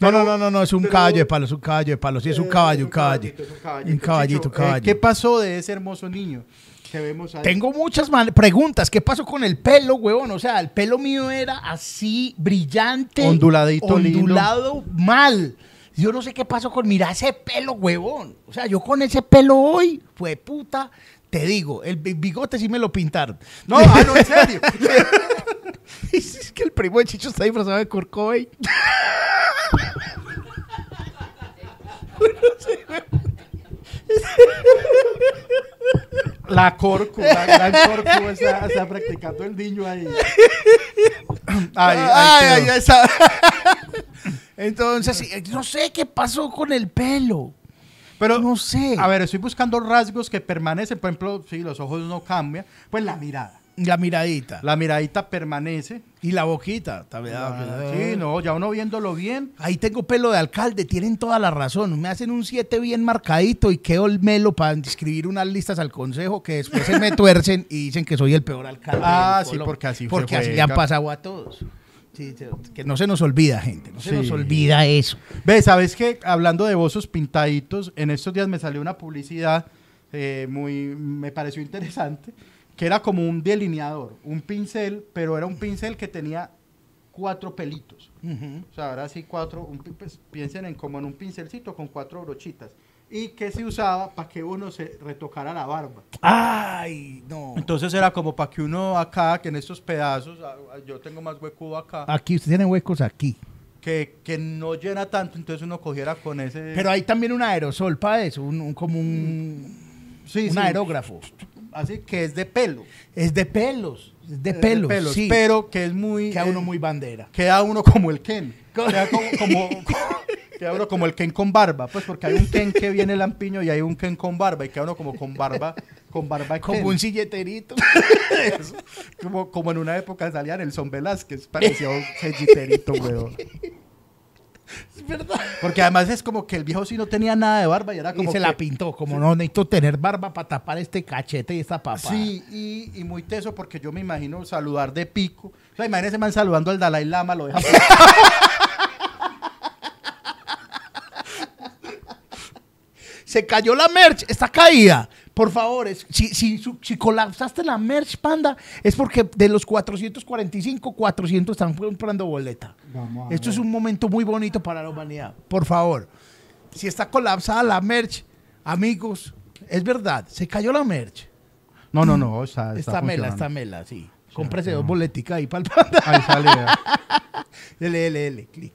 No, no, no, no, no, es un caballo de palo, es un caballo de palo, sí, es un caballo, un caballo, un caballito, caballito. ¿Qué pasó de ese hermoso niño que vemos ahí? Tengo muchas mal- preguntas, ¿qué pasó con el pelo, huevón? O sea, el pelo mío era así, brillante, onduladito, ondulado, lindo. Mal. Yo no sé qué pasó con, mira ese pelo, huevón. O sea, yo con ese pelo hoy, fue puta, te digo, el bigote sí me lo pintaron. No, ah, no, en serio. Es que el primo de Chicho está disfrazado de Corcoy. La Corcu, la gran Corcu está, está practicando el niño ahí. Ay, ay, ay, esa. Entonces, no sé qué pasó con el pelo. Pero, no sé. A ver, estoy buscando rasgos que permanecen. Por ejemplo, si los ojos no cambian, pues la mirada. La miradita. La miradita permanece. Y la boquita. También, ah, sí, no, ya uno viéndolo bien. Ahí tengo pelo de alcalde, tienen toda la razón. Me hacen un siete bien marcadito y quedo el melo para inscribir unas listas al consejo que después se me tuercen y dicen que soy el peor alcalde. Ah, sí, porque así fue. Porque así le han pasado a todos. Sí, que no se nos olvida, gente. No se sí. nos olvida eso. ¿Ves? ¿Sabes qué? Hablando de bozos pintaditos, en estos días me salió una publicidad eh, muy... me pareció interesante, que era como un delineador, un pincel, pero era un pincel que tenía cuatro pelitos. Uh-huh. O sea, ahora sí cuatro, un, pues, piensen en como en un pincelcito con cuatro brochitas. Y que se usaba para que uno se retocara la barba. ¡Ay, no! Entonces era como para que uno acá, que en estos pedazos, yo tengo más hueco acá. Aquí, usted tiene huecos aquí. Que, que no llena tanto, entonces uno cogiera con ese... Pero hay también un aerosol para eso, un, un, como un, sí, un sí. aerógrafo. Así que es de pelo. Es de pelos. Es de pelos. Es de pelos, sí. Pero que es muy... Queda uno muy bandera. Queda uno como el Ken. Queda, como, como, queda uno como el Ken con barba. Pues porque hay un Ken que viene lampiño y hay un Ken con barba. Y queda uno como con barba. Con barba de Ken. Como un silleterito. como, como en una época salía Nelson Velázquez. Parecía un silleterito, weón. verdad. Porque además es como que el viejo sí no tenía nada de barba y era como y se que, la pintó, como sí. No necesito tener barba para tapar este cachete y esta papa. Sí, y, y muy teso porque yo me imagino saludar de pico. O sea, imagínese man saludando al Dalai Lama, lo deja. Se cayó la merch, está caída. Por favor, es, si, si, si colapsaste la merch, panda, es porque de los cuatrocientos cuarenta y cinco, cuatrocientos están comprando boleta. Vamos, esto es un momento muy bonito para la humanidad. Por favor, si está colapsada la merch, amigos, es verdad, se cayó la merch. No, no, no, está, está, está mela, está mela, sí. sí Cómprese sí, dos no. boleticas ahí para el panda. Ahí sale. Dele, dele, dele, clic.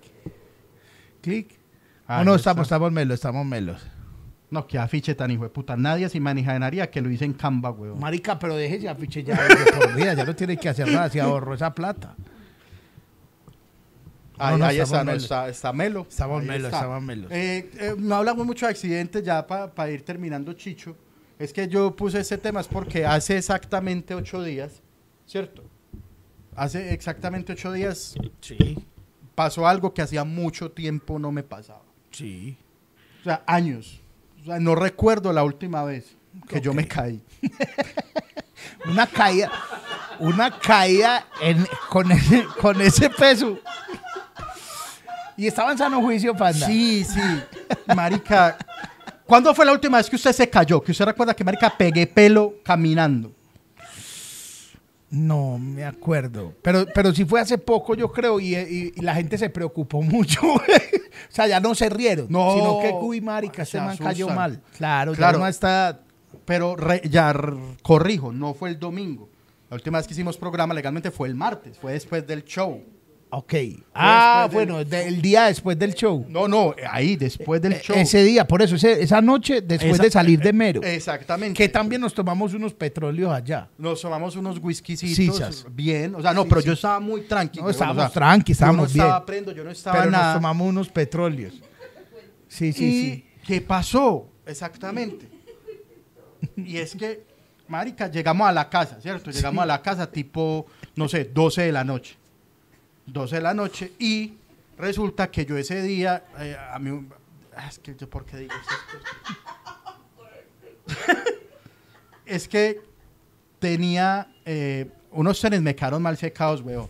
Clic. Ah, oh, no, estamos, estamos melos, estamos melos. No, que afiche tan hijo de puta. Nadie se manejaría que lo hice en Canva, weón. Marica, pero deje ese afiche ya. Por vida, ya no tiene que hacer nada. Se ahorró esa plata. Ahí, no, no, ahí está, no, está, está melo. Estamos melo, está. estamos melo. Eh, eh, no hablamos mucho de accidentes ya para pa ir terminando, Chicho. Es que yo puse este tema es porque hace exactamente ocho días, ¿cierto? Hace exactamente ocho días sí. pasó algo que hacía mucho tiempo no me pasaba. Sí. O sea, años. O sea, no recuerdo la última vez que okay. yo me caí. Una caída, una caída en, con, ese, con ese peso. Y estaba en sano juicio, panda. Sí, sí. Marica, ¿cuándo fue la última vez que usted se cayó? Que usted recuerda que, marica, pegué pelo caminando. No me acuerdo. Pero, pero sí fue hace poco, yo creo, y, y, y la gente se preocupó mucho. O sea, ya no se rieron, no, sino que, uy, marica, este man asustan. Cayó mal. Claro, claro. Ya está, pero re, ya r, corrijo, no fue el domingo. La última vez que hicimos programa legalmente fue el martes, fue después del show. Ok. Fue ah, bueno, del, de, el día después del show. No, no, ahí, después del eh, show. Ese día, por eso, ese, esa noche, después esa, de salir de Mero. Exactamente. Que también nos tomamos unos petróleos allá. Nos tomamos unos whiskycitos. Cisas. Bien, o sea, no, sí, pero sí. yo estaba muy tranqui. No, estábamos o sea, tranqui, estábamos bien. Yo no estaba prendo, yo no estaba pero nada. Pero nos tomamos unos petróleos. Sí, sí, y sí. ¿Qué pasó? Exactamente. Y es que, marica, llegamos a la casa, ¿cierto? Llegamos sí. a la casa tipo, no sé, doce de la noche. doce de la noche y resulta que yo ese día eh, a mí es que yo por qué digo esas cosas es que tenía eh, unos tenis me quedaron mal secados, weón.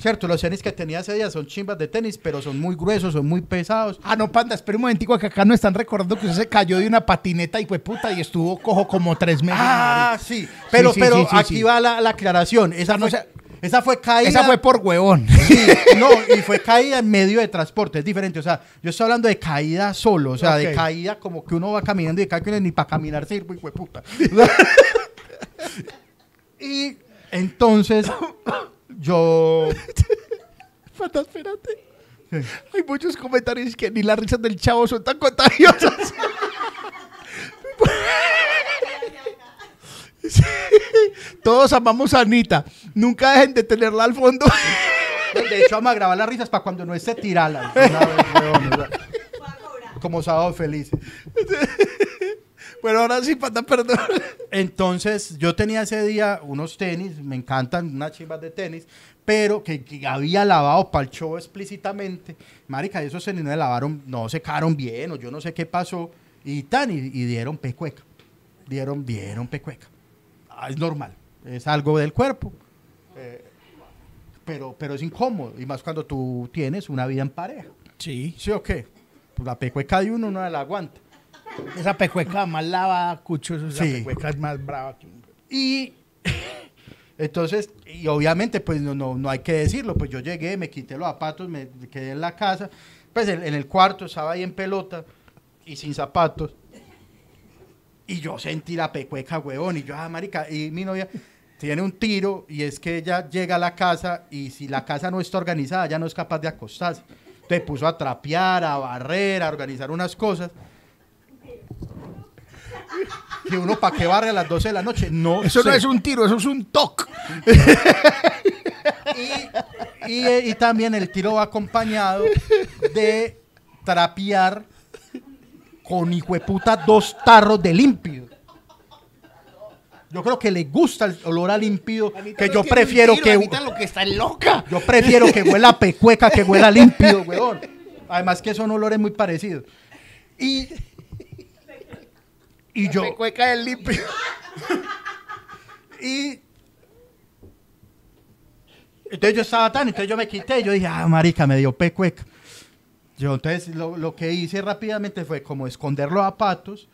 Cierto, los tenis que tenía ese día son chimbas de tenis, pero son muy gruesos, son muy pesados. Ah, no, panda, espera un momentico, que acá nos están recordando que usted se cayó de una patineta, hijo de puta, y estuvo cojo como tres meses. Ah, sí, pero, sí, sí, pero sí, sí, aquí sí. va la, la aclaración. Esa no se... Esa fue caída. Esa fue por huevón. Sí, no, y fue caída en medio de transporte. Es diferente. O sea, yo estoy hablando de caída solo. O sea, okay. de caída como que uno va caminando y de caída ni para caminar sirve, hijo de puta. Y entonces, yo. Panda, espérate. Sí. Hay muchos comentarios que ni las risas del chavo son tan contagiosas. Sí. Todos amamos a Anita. Nunca dejen de tenerla al fondo. De hecho, vamos a grabar las risas para cuando no esté tirala. Como sábado feliz. Bueno, ahora sí, panda, perdón. Entonces, yo tenía ese día unos tenis, me encantan unas chivas de tenis, pero que, que había lavado para el show explícitamente. Marica, esos tenis no se lavaron, no secaron bien, o yo no sé qué pasó, y tan, y, y dieron pecueca. Dieron, dieron pecueca. Es normal, es algo del cuerpo, eh, pero, pero es incómodo, y más cuando tú tienes una vida en pareja. Sí. ¿Sí o qué? Pues la pecueca de uno no la aguanta. Esa pecueca más lava, cucho, esa sí. pecueca es más brava. Que un... Y entonces, y obviamente, pues no, no, no hay que decirlo, pues yo llegué, me quité los zapatos, me quedé en la casa, pues en, en el cuarto estaba ahí en pelota y sin zapatos. Y yo sentí la pecueca, huevón, y yo, ah, marica, y mi novia tiene un tiro, y es que ella llega a la casa, y si la casa no está organizada, ella no es capaz de acostarse. Te puso a trapear, a barrer, a organizar unas cosas. Que uno, ¿para qué barre a las doce de la noche? No Eso sé. No es un tiro, eso es un toque. y, y, y también el tiro va acompañado de trapear con hijueputa dos tarros de límpido. Yo creo que le gusta el olor a límpido, que yo que prefiero tiro, que... Anita lo que está loca. Yo prefiero que huela a pecueca que huela a límpido, weón. Además que son olores muy parecidos. Y... Y la yo... pecueca del límpido. Y... Entonces yo estaba tan, entonces yo me quité, yo dije, ah, marica, me dio pecueca. Yo entonces lo, lo que hice rápidamente fue como esconder los zapatos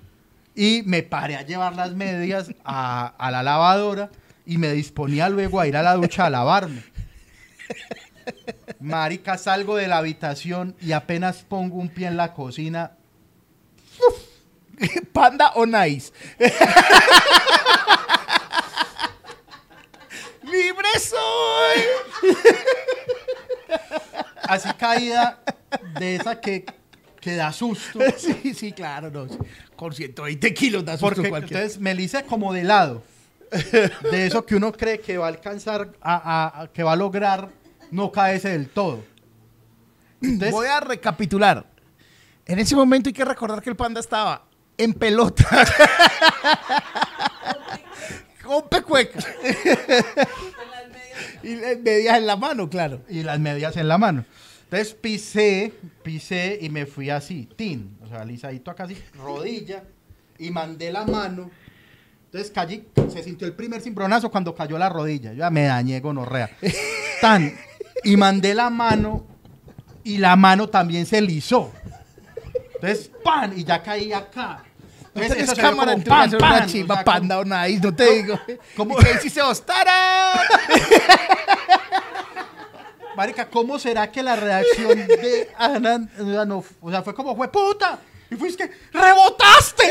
y me paré a llevar las medias a, a la lavadora y me disponía luego a ir a la ducha a lavarme. Marica, salgo de la habitación y apenas pongo un pie en la cocina. Uf. Panda on ice. ¡Libre soy! Así caída de esa que, que da susto. Sí, sí, claro, no. Con ciento veinte kilos da susto. Porque cualquier... Entonces me hice como de lado. De eso que uno cree que va a alcanzar, a, a, a, que va a lograr no caerse del todo. Entonces, voy a recapitular. En ese momento hay que recordar que el panda estaba en pelota. Con pecueca. Y las medias en la mano, claro. Y las medias en la mano. Entonces pisé, pisé y me fui así, tin, o sea, alisadito acá así, rodilla, y mandé la mano. Entonces caí, se sintió el primer cimbronazo cuando cayó la rodilla. Yo ya me dañé, gonorrea. Tan, y mandé la mano, y la mano también se lisó. Entonces, ¡pam! Y ya caí acá. Entonces, esa cámara entró a hacer una chimba, o sea, panda o nice, no te digo. ¿Cómo que si se ostara? Marica, ¿cómo será que la reacción de Ana, no, o sea, fue como, ¡jue puta! Y fuiste, ¡rebotaste!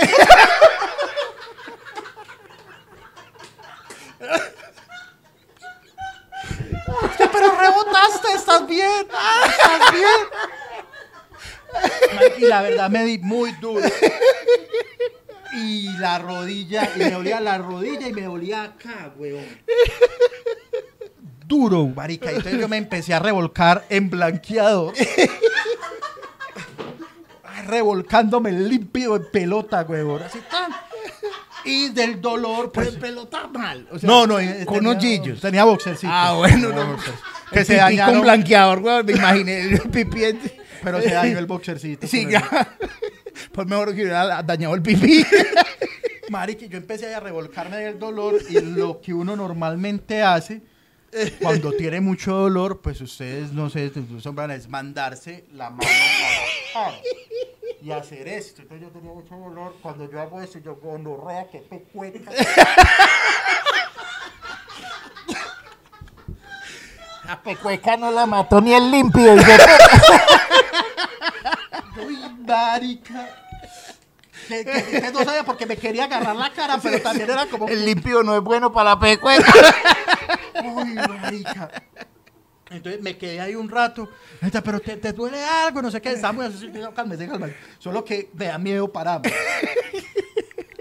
Usted, pero rebotaste, estás bien, estás bien. Y la verdad me di muy duro. Y la rodilla, y me dolía la rodilla y me dolía acá, weón. Duro, marica. Entonces yo me empecé a revolcar en blanqueador. Revolcándome límpido en pelota, weón. Así tan. Y del dolor, pues. Pero en pelota mal. O sea, no, no, con hoyillos. Tenía boxercitos. Ah, bueno, no. no. Que el se dañaron. Con blanqueador, weón. Me imaginé el pipí. Pero se dañó el boxercito. Sí, ya. Pues mejor que hubiera dañado el pipí. Marica, yo empecé a revolcarme del dolor y lo que uno normalmente hace cuando tiene mucho dolor, pues ustedes, no sé, incluso van a es mandarse la mano para bajar y hacer esto. Entonces yo tenía mucho dolor, cuando yo hago esto, yo gonorrea, que pecueca. La pecueca no la mató ni el limpio. Uy, marica. Que, que usted no sabía porque me quería agarrar la cara, pero también era como... El limpio no es bueno para la pecueca. Uy, marica. Entonces me quedé ahí un rato. Pero te, te duele algo, no sé qué. Estamos cálmese, cálmese. Solo que me da miedo pararme.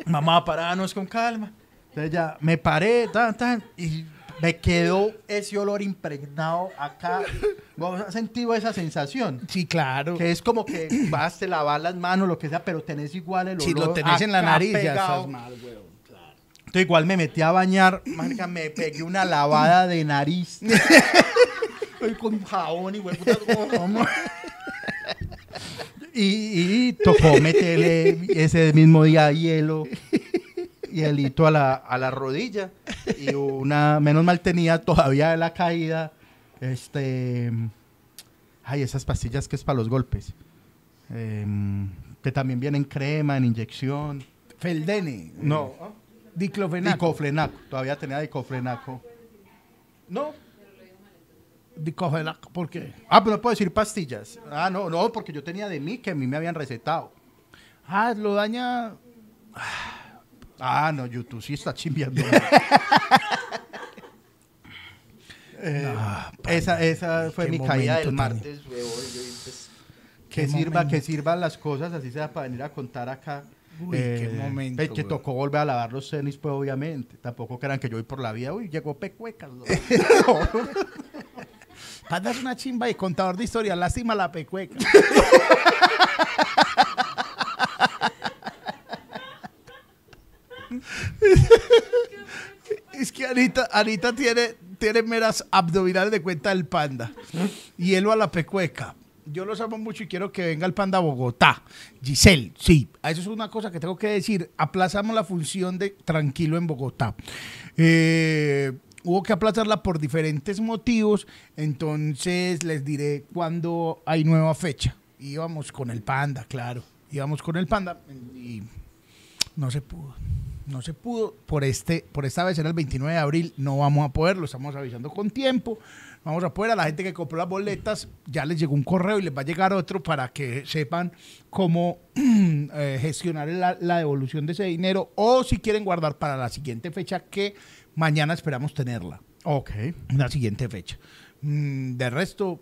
Mamá, parános con calma. Entonces ya me paré, tan, tan, y... Me quedó ese olor impregnado acá. ¿Has sentido esa sensación? Sí, claro. Que es como que vas, te lavas las manos, lo que sea, pero tenés igual el olor. Si lo tenés en la nariz, pegado. Ya estás mal, weón. Claro. Entonces, igual me metí a bañar. Marica, me pegué una lavada de nariz. Con jabón y weón. Y, y tocó meterle ese mismo día hielo. Y el hito a la, a la rodilla. Y una, menos mal tenía todavía de la caída, este, ay, esas pastillas que es para los golpes, eh, que también vienen crema, en inyección. Feldene. No. ¿Ah? Diclofenaco. Diclofenaco. Todavía tenía diclofenaco. No. Diclofenaco, ¿por qué? Ah, pero no puedo decir pastillas. Ah, no, no, porque yo tenía de mí, que a mí me habían recetado. Ah, lo daña... Ah, no, YouTube sí está chimbiando. eh, no, esa esa fue mi caída del martes. Huevo, yo, pues, que sirva, que sirvan las cosas, así sea para venir a contar acá. Uy, eh, qué momento. Pe, que tocó volver a lavar los tenis, pues obviamente. Tampoco crean que yo voy por la vida. Uy, llegó pecuecas. ¿No? Andas una chimba y contador de historia. Lástima la pecueca. es que Anita, Anita tiene, tiene meras abdominales de cuenta del Panda. Hielo a la pecueca. Yo los amo mucho y quiero que venga el Panda a Bogotá. Giselle, sí. Eso es una cosa que tengo que decir. Aplazamos la función de Tranquilo en Bogotá. Eh, hubo que aplazarla por diferentes motivos. Entonces les diré cuándo hay nueva fecha. Íbamos con el Panda, claro. Íbamos con el Panda y no se pudo. No se pudo. Por, este, por esta vez era el veintinueve de abril. No vamos a poder. Lo estamos avisando con tiempo. Vamos a poder. A la gente que compró las boletas ya les llegó un correo y les va a llegar otro para que sepan cómo eh, gestionar la, la devolución de ese dinero, o si quieren guardar para la siguiente fecha, que mañana esperamos tenerla. Ok. Una siguiente fecha. Mm, de resto,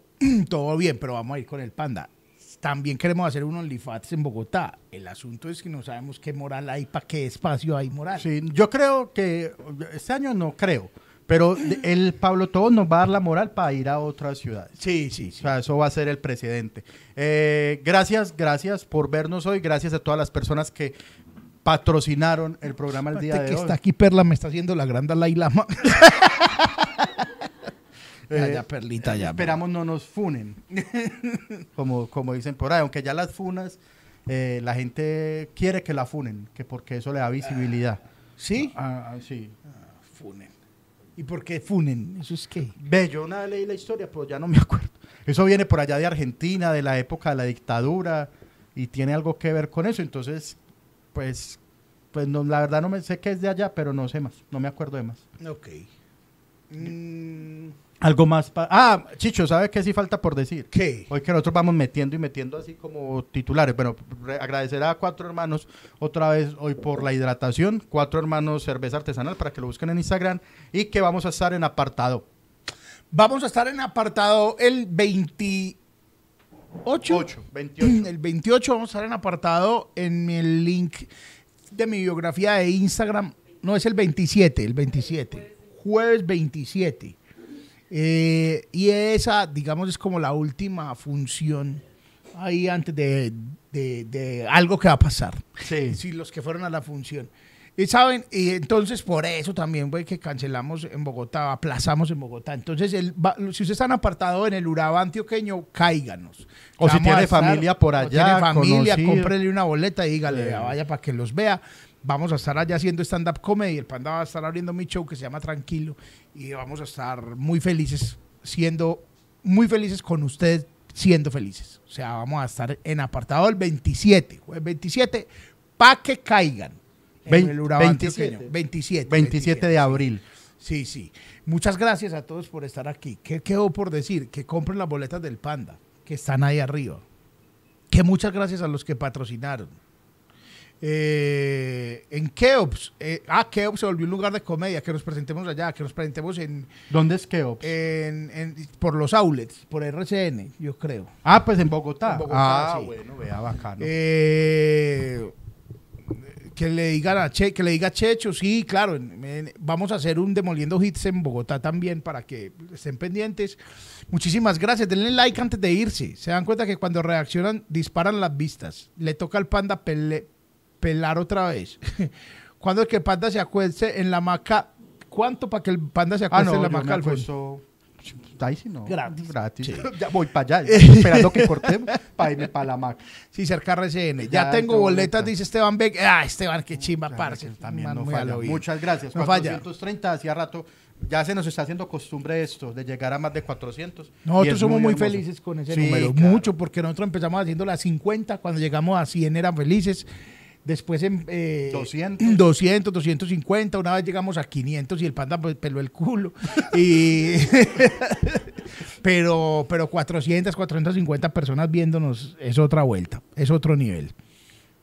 todo bien, pero vamos a ir con el Panda. También queremos hacer un OnlyFats en Bogotá. El asunto es que no sabemos qué moral hay, para qué espacio hay moral. Sí, yo creo que este año no creo, pero el Pablo Tobón nos va a dar la moral para ir a otras ciudades. Sí, sí, sí. O sea, eso va a ser el precedente. Eh, gracias, gracias por vernos hoy. Gracias a todas las personas que patrocinaron el programa el día de hoy. Está aquí Perla, me está haciendo la gran Dalai Lama. Eh, Ay, ya, Perlita, ya. Esperamos no nos funen, como, como dicen por ahí. Aunque ya las funas, eh, la gente quiere que la funen, que porque eso le da visibilidad. ¿Sí? Ah, ah, sí. Ah, funen. ¿Y por qué funen? ¿Eso es qué? Ve, yo una vez leí la historia, pero ya no me acuerdo. Eso viene por allá de Argentina, de la época de la dictadura, y tiene algo que ver con eso. Entonces, pues, pues no, la verdad no me sé qué es de allá, pero no sé más. No me acuerdo de más. Ok. Mm. Algo más... Ah, Chicho, ¿sabes qué sí falta por decir? ¿Qué? Hoy que nosotros vamos metiendo y metiendo así como titulares. Bueno, agradecer a Cuatro Hermanos otra vez hoy por la hidratación. Cuatro Hermanos Cerveza Artesanal, para que lo busquen en Instagram. Y que vamos a estar en Apartado. Vamos a estar en Apartado el veintiocho. El veintiocho vamos a estar en Apartado, en el link de mi biografía de Instagram. No, es el veintisiete, el veintisiete. Jueves veintisiete. Eh, y esa, digamos, es como la última función ahí antes de, de, de algo que va a pasar. Sí. Sí, los que fueron a la función. Y saben, y entonces por eso también fue que cancelamos en Bogotá, aplazamos en Bogotá. Entonces, el, si ustedes están apartados en el Urabá antioqueño, cáiganos. O si tiene estar, familia por allá. Tiene familia, conocido. Cómprele una boleta y dígale, sí, vaya para que los vea. Vamos a estar allá haciendo stand-up comedy. El Panda va a estar abriendo mi show que se llama Tranquilo. Y vamos a estar muy felices, siendo muy felices con ustedes, siendo felices. O sea, vamos a estar en Apartado el veintisiete, jueves veinte, veintisiete, para que caigan. veinte, el veintisiete, veintisiete, veintisiete. veintisiete de abril. Sí, sí. Muchas gracias a todos por estar aquí. ¿Qué quedó por decir? Que compren las boletas del Panda, que están ahí arriba. Que muchas gracias a los que patrocinaron. Eh, en Keops, eh, ah, Keops se volvió un lugar de comedia, que nos presentemos allá, que nos presentemos en... ¿Dónde es Keops? En, en, por los outlets, por R C N, yo creo. Ah, pues en Bogotá. En Bogotá, ah, sí. Bueno, vea, bacano. Eh, que le digan a Che, que le diga Checho, sí, claro, en, en, vamos a hacer un Demoliendo Hits en Bogotá también, para que estén pendientes. Muchísimas gracias, denle like antes de irse. Se dan cuenta que cuando reaccionan, disparan las vistas. Le toca al Panda pele pelar otra vez. Cuando el que Panda se acueste en la hamaca, ¿cuánto para que el Panda se acueste ah, no, en la hamaca? Acuesto... Está ahí, si no. Gratis. Gratis. Sí. Ya voy para allá, esperando que cortemos para irme para la hamaca. Sí, cerca R C N. Ya, ya tengo boletas, dice Esteban Beck. Ah, Esteban, qué chimba, parce. También no falla. Muchas gracias. No cuatrocientos treinta, falla. Hacía rato. Ya se nos está haciendo costumbre esto, de llegar a más de cuatrocientos. Nosotros somos muy, muy felices con ese sí, número. Claro. Mucho, porque nosotros empezamos haciendo las cincuenta. Cuando llegamos a cien eran felices. Después en eh, doscientos, doscientos, doscientos cincuenta, una vez llegamos a quinientos y el Panda peló el culo. y, pero, pero cuatrocientas, cuatrocientas cincuenta personas viéndonos es otra vuelta, es otro nivel.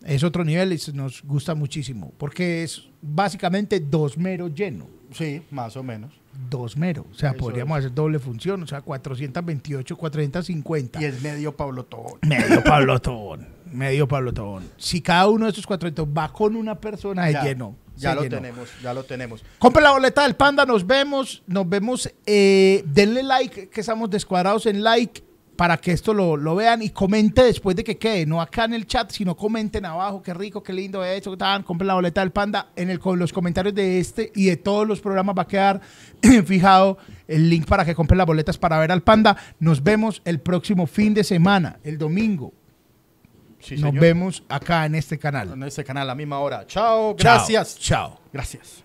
Es otro nivel y nos gusta muchísimo, porque es básicamente dos meros llenos. Sí, más o menos. Dos meros, o sea, eso podríamos es. hacer doble función, o sea, cuatrocientos veintiocho, cuatrocientos cincuenta. Y es medio Pablo Tobón. Medio Pablo Tobón. Medio Pablo Tobón. Si cada uno de estos cuatrocientos va con una persona, ya, se llenó. Ya se lo llenó. tenemos, ya lo tenemos. Compre la boleta del Panda, nos vemos, nos vemos. Eh, denle like, que estamos descuadrados en like. para que esto lo, lo vean y comente después de que quede, no acá en el chat, sino comenten abajo, qué rico, qué lindo he hecho, tan, compren la boleta del Panda, en el, con los comentarios de este y de todos los programas va a quedar fijado el link para que compren las boletas para ver al Panda. Nos vemos el próximo fin de semana, el domingo. Sí, nos señor. Vemos acá en este canal. En este canal, a la misma hora. Chao, gracias. Chao. Gracias.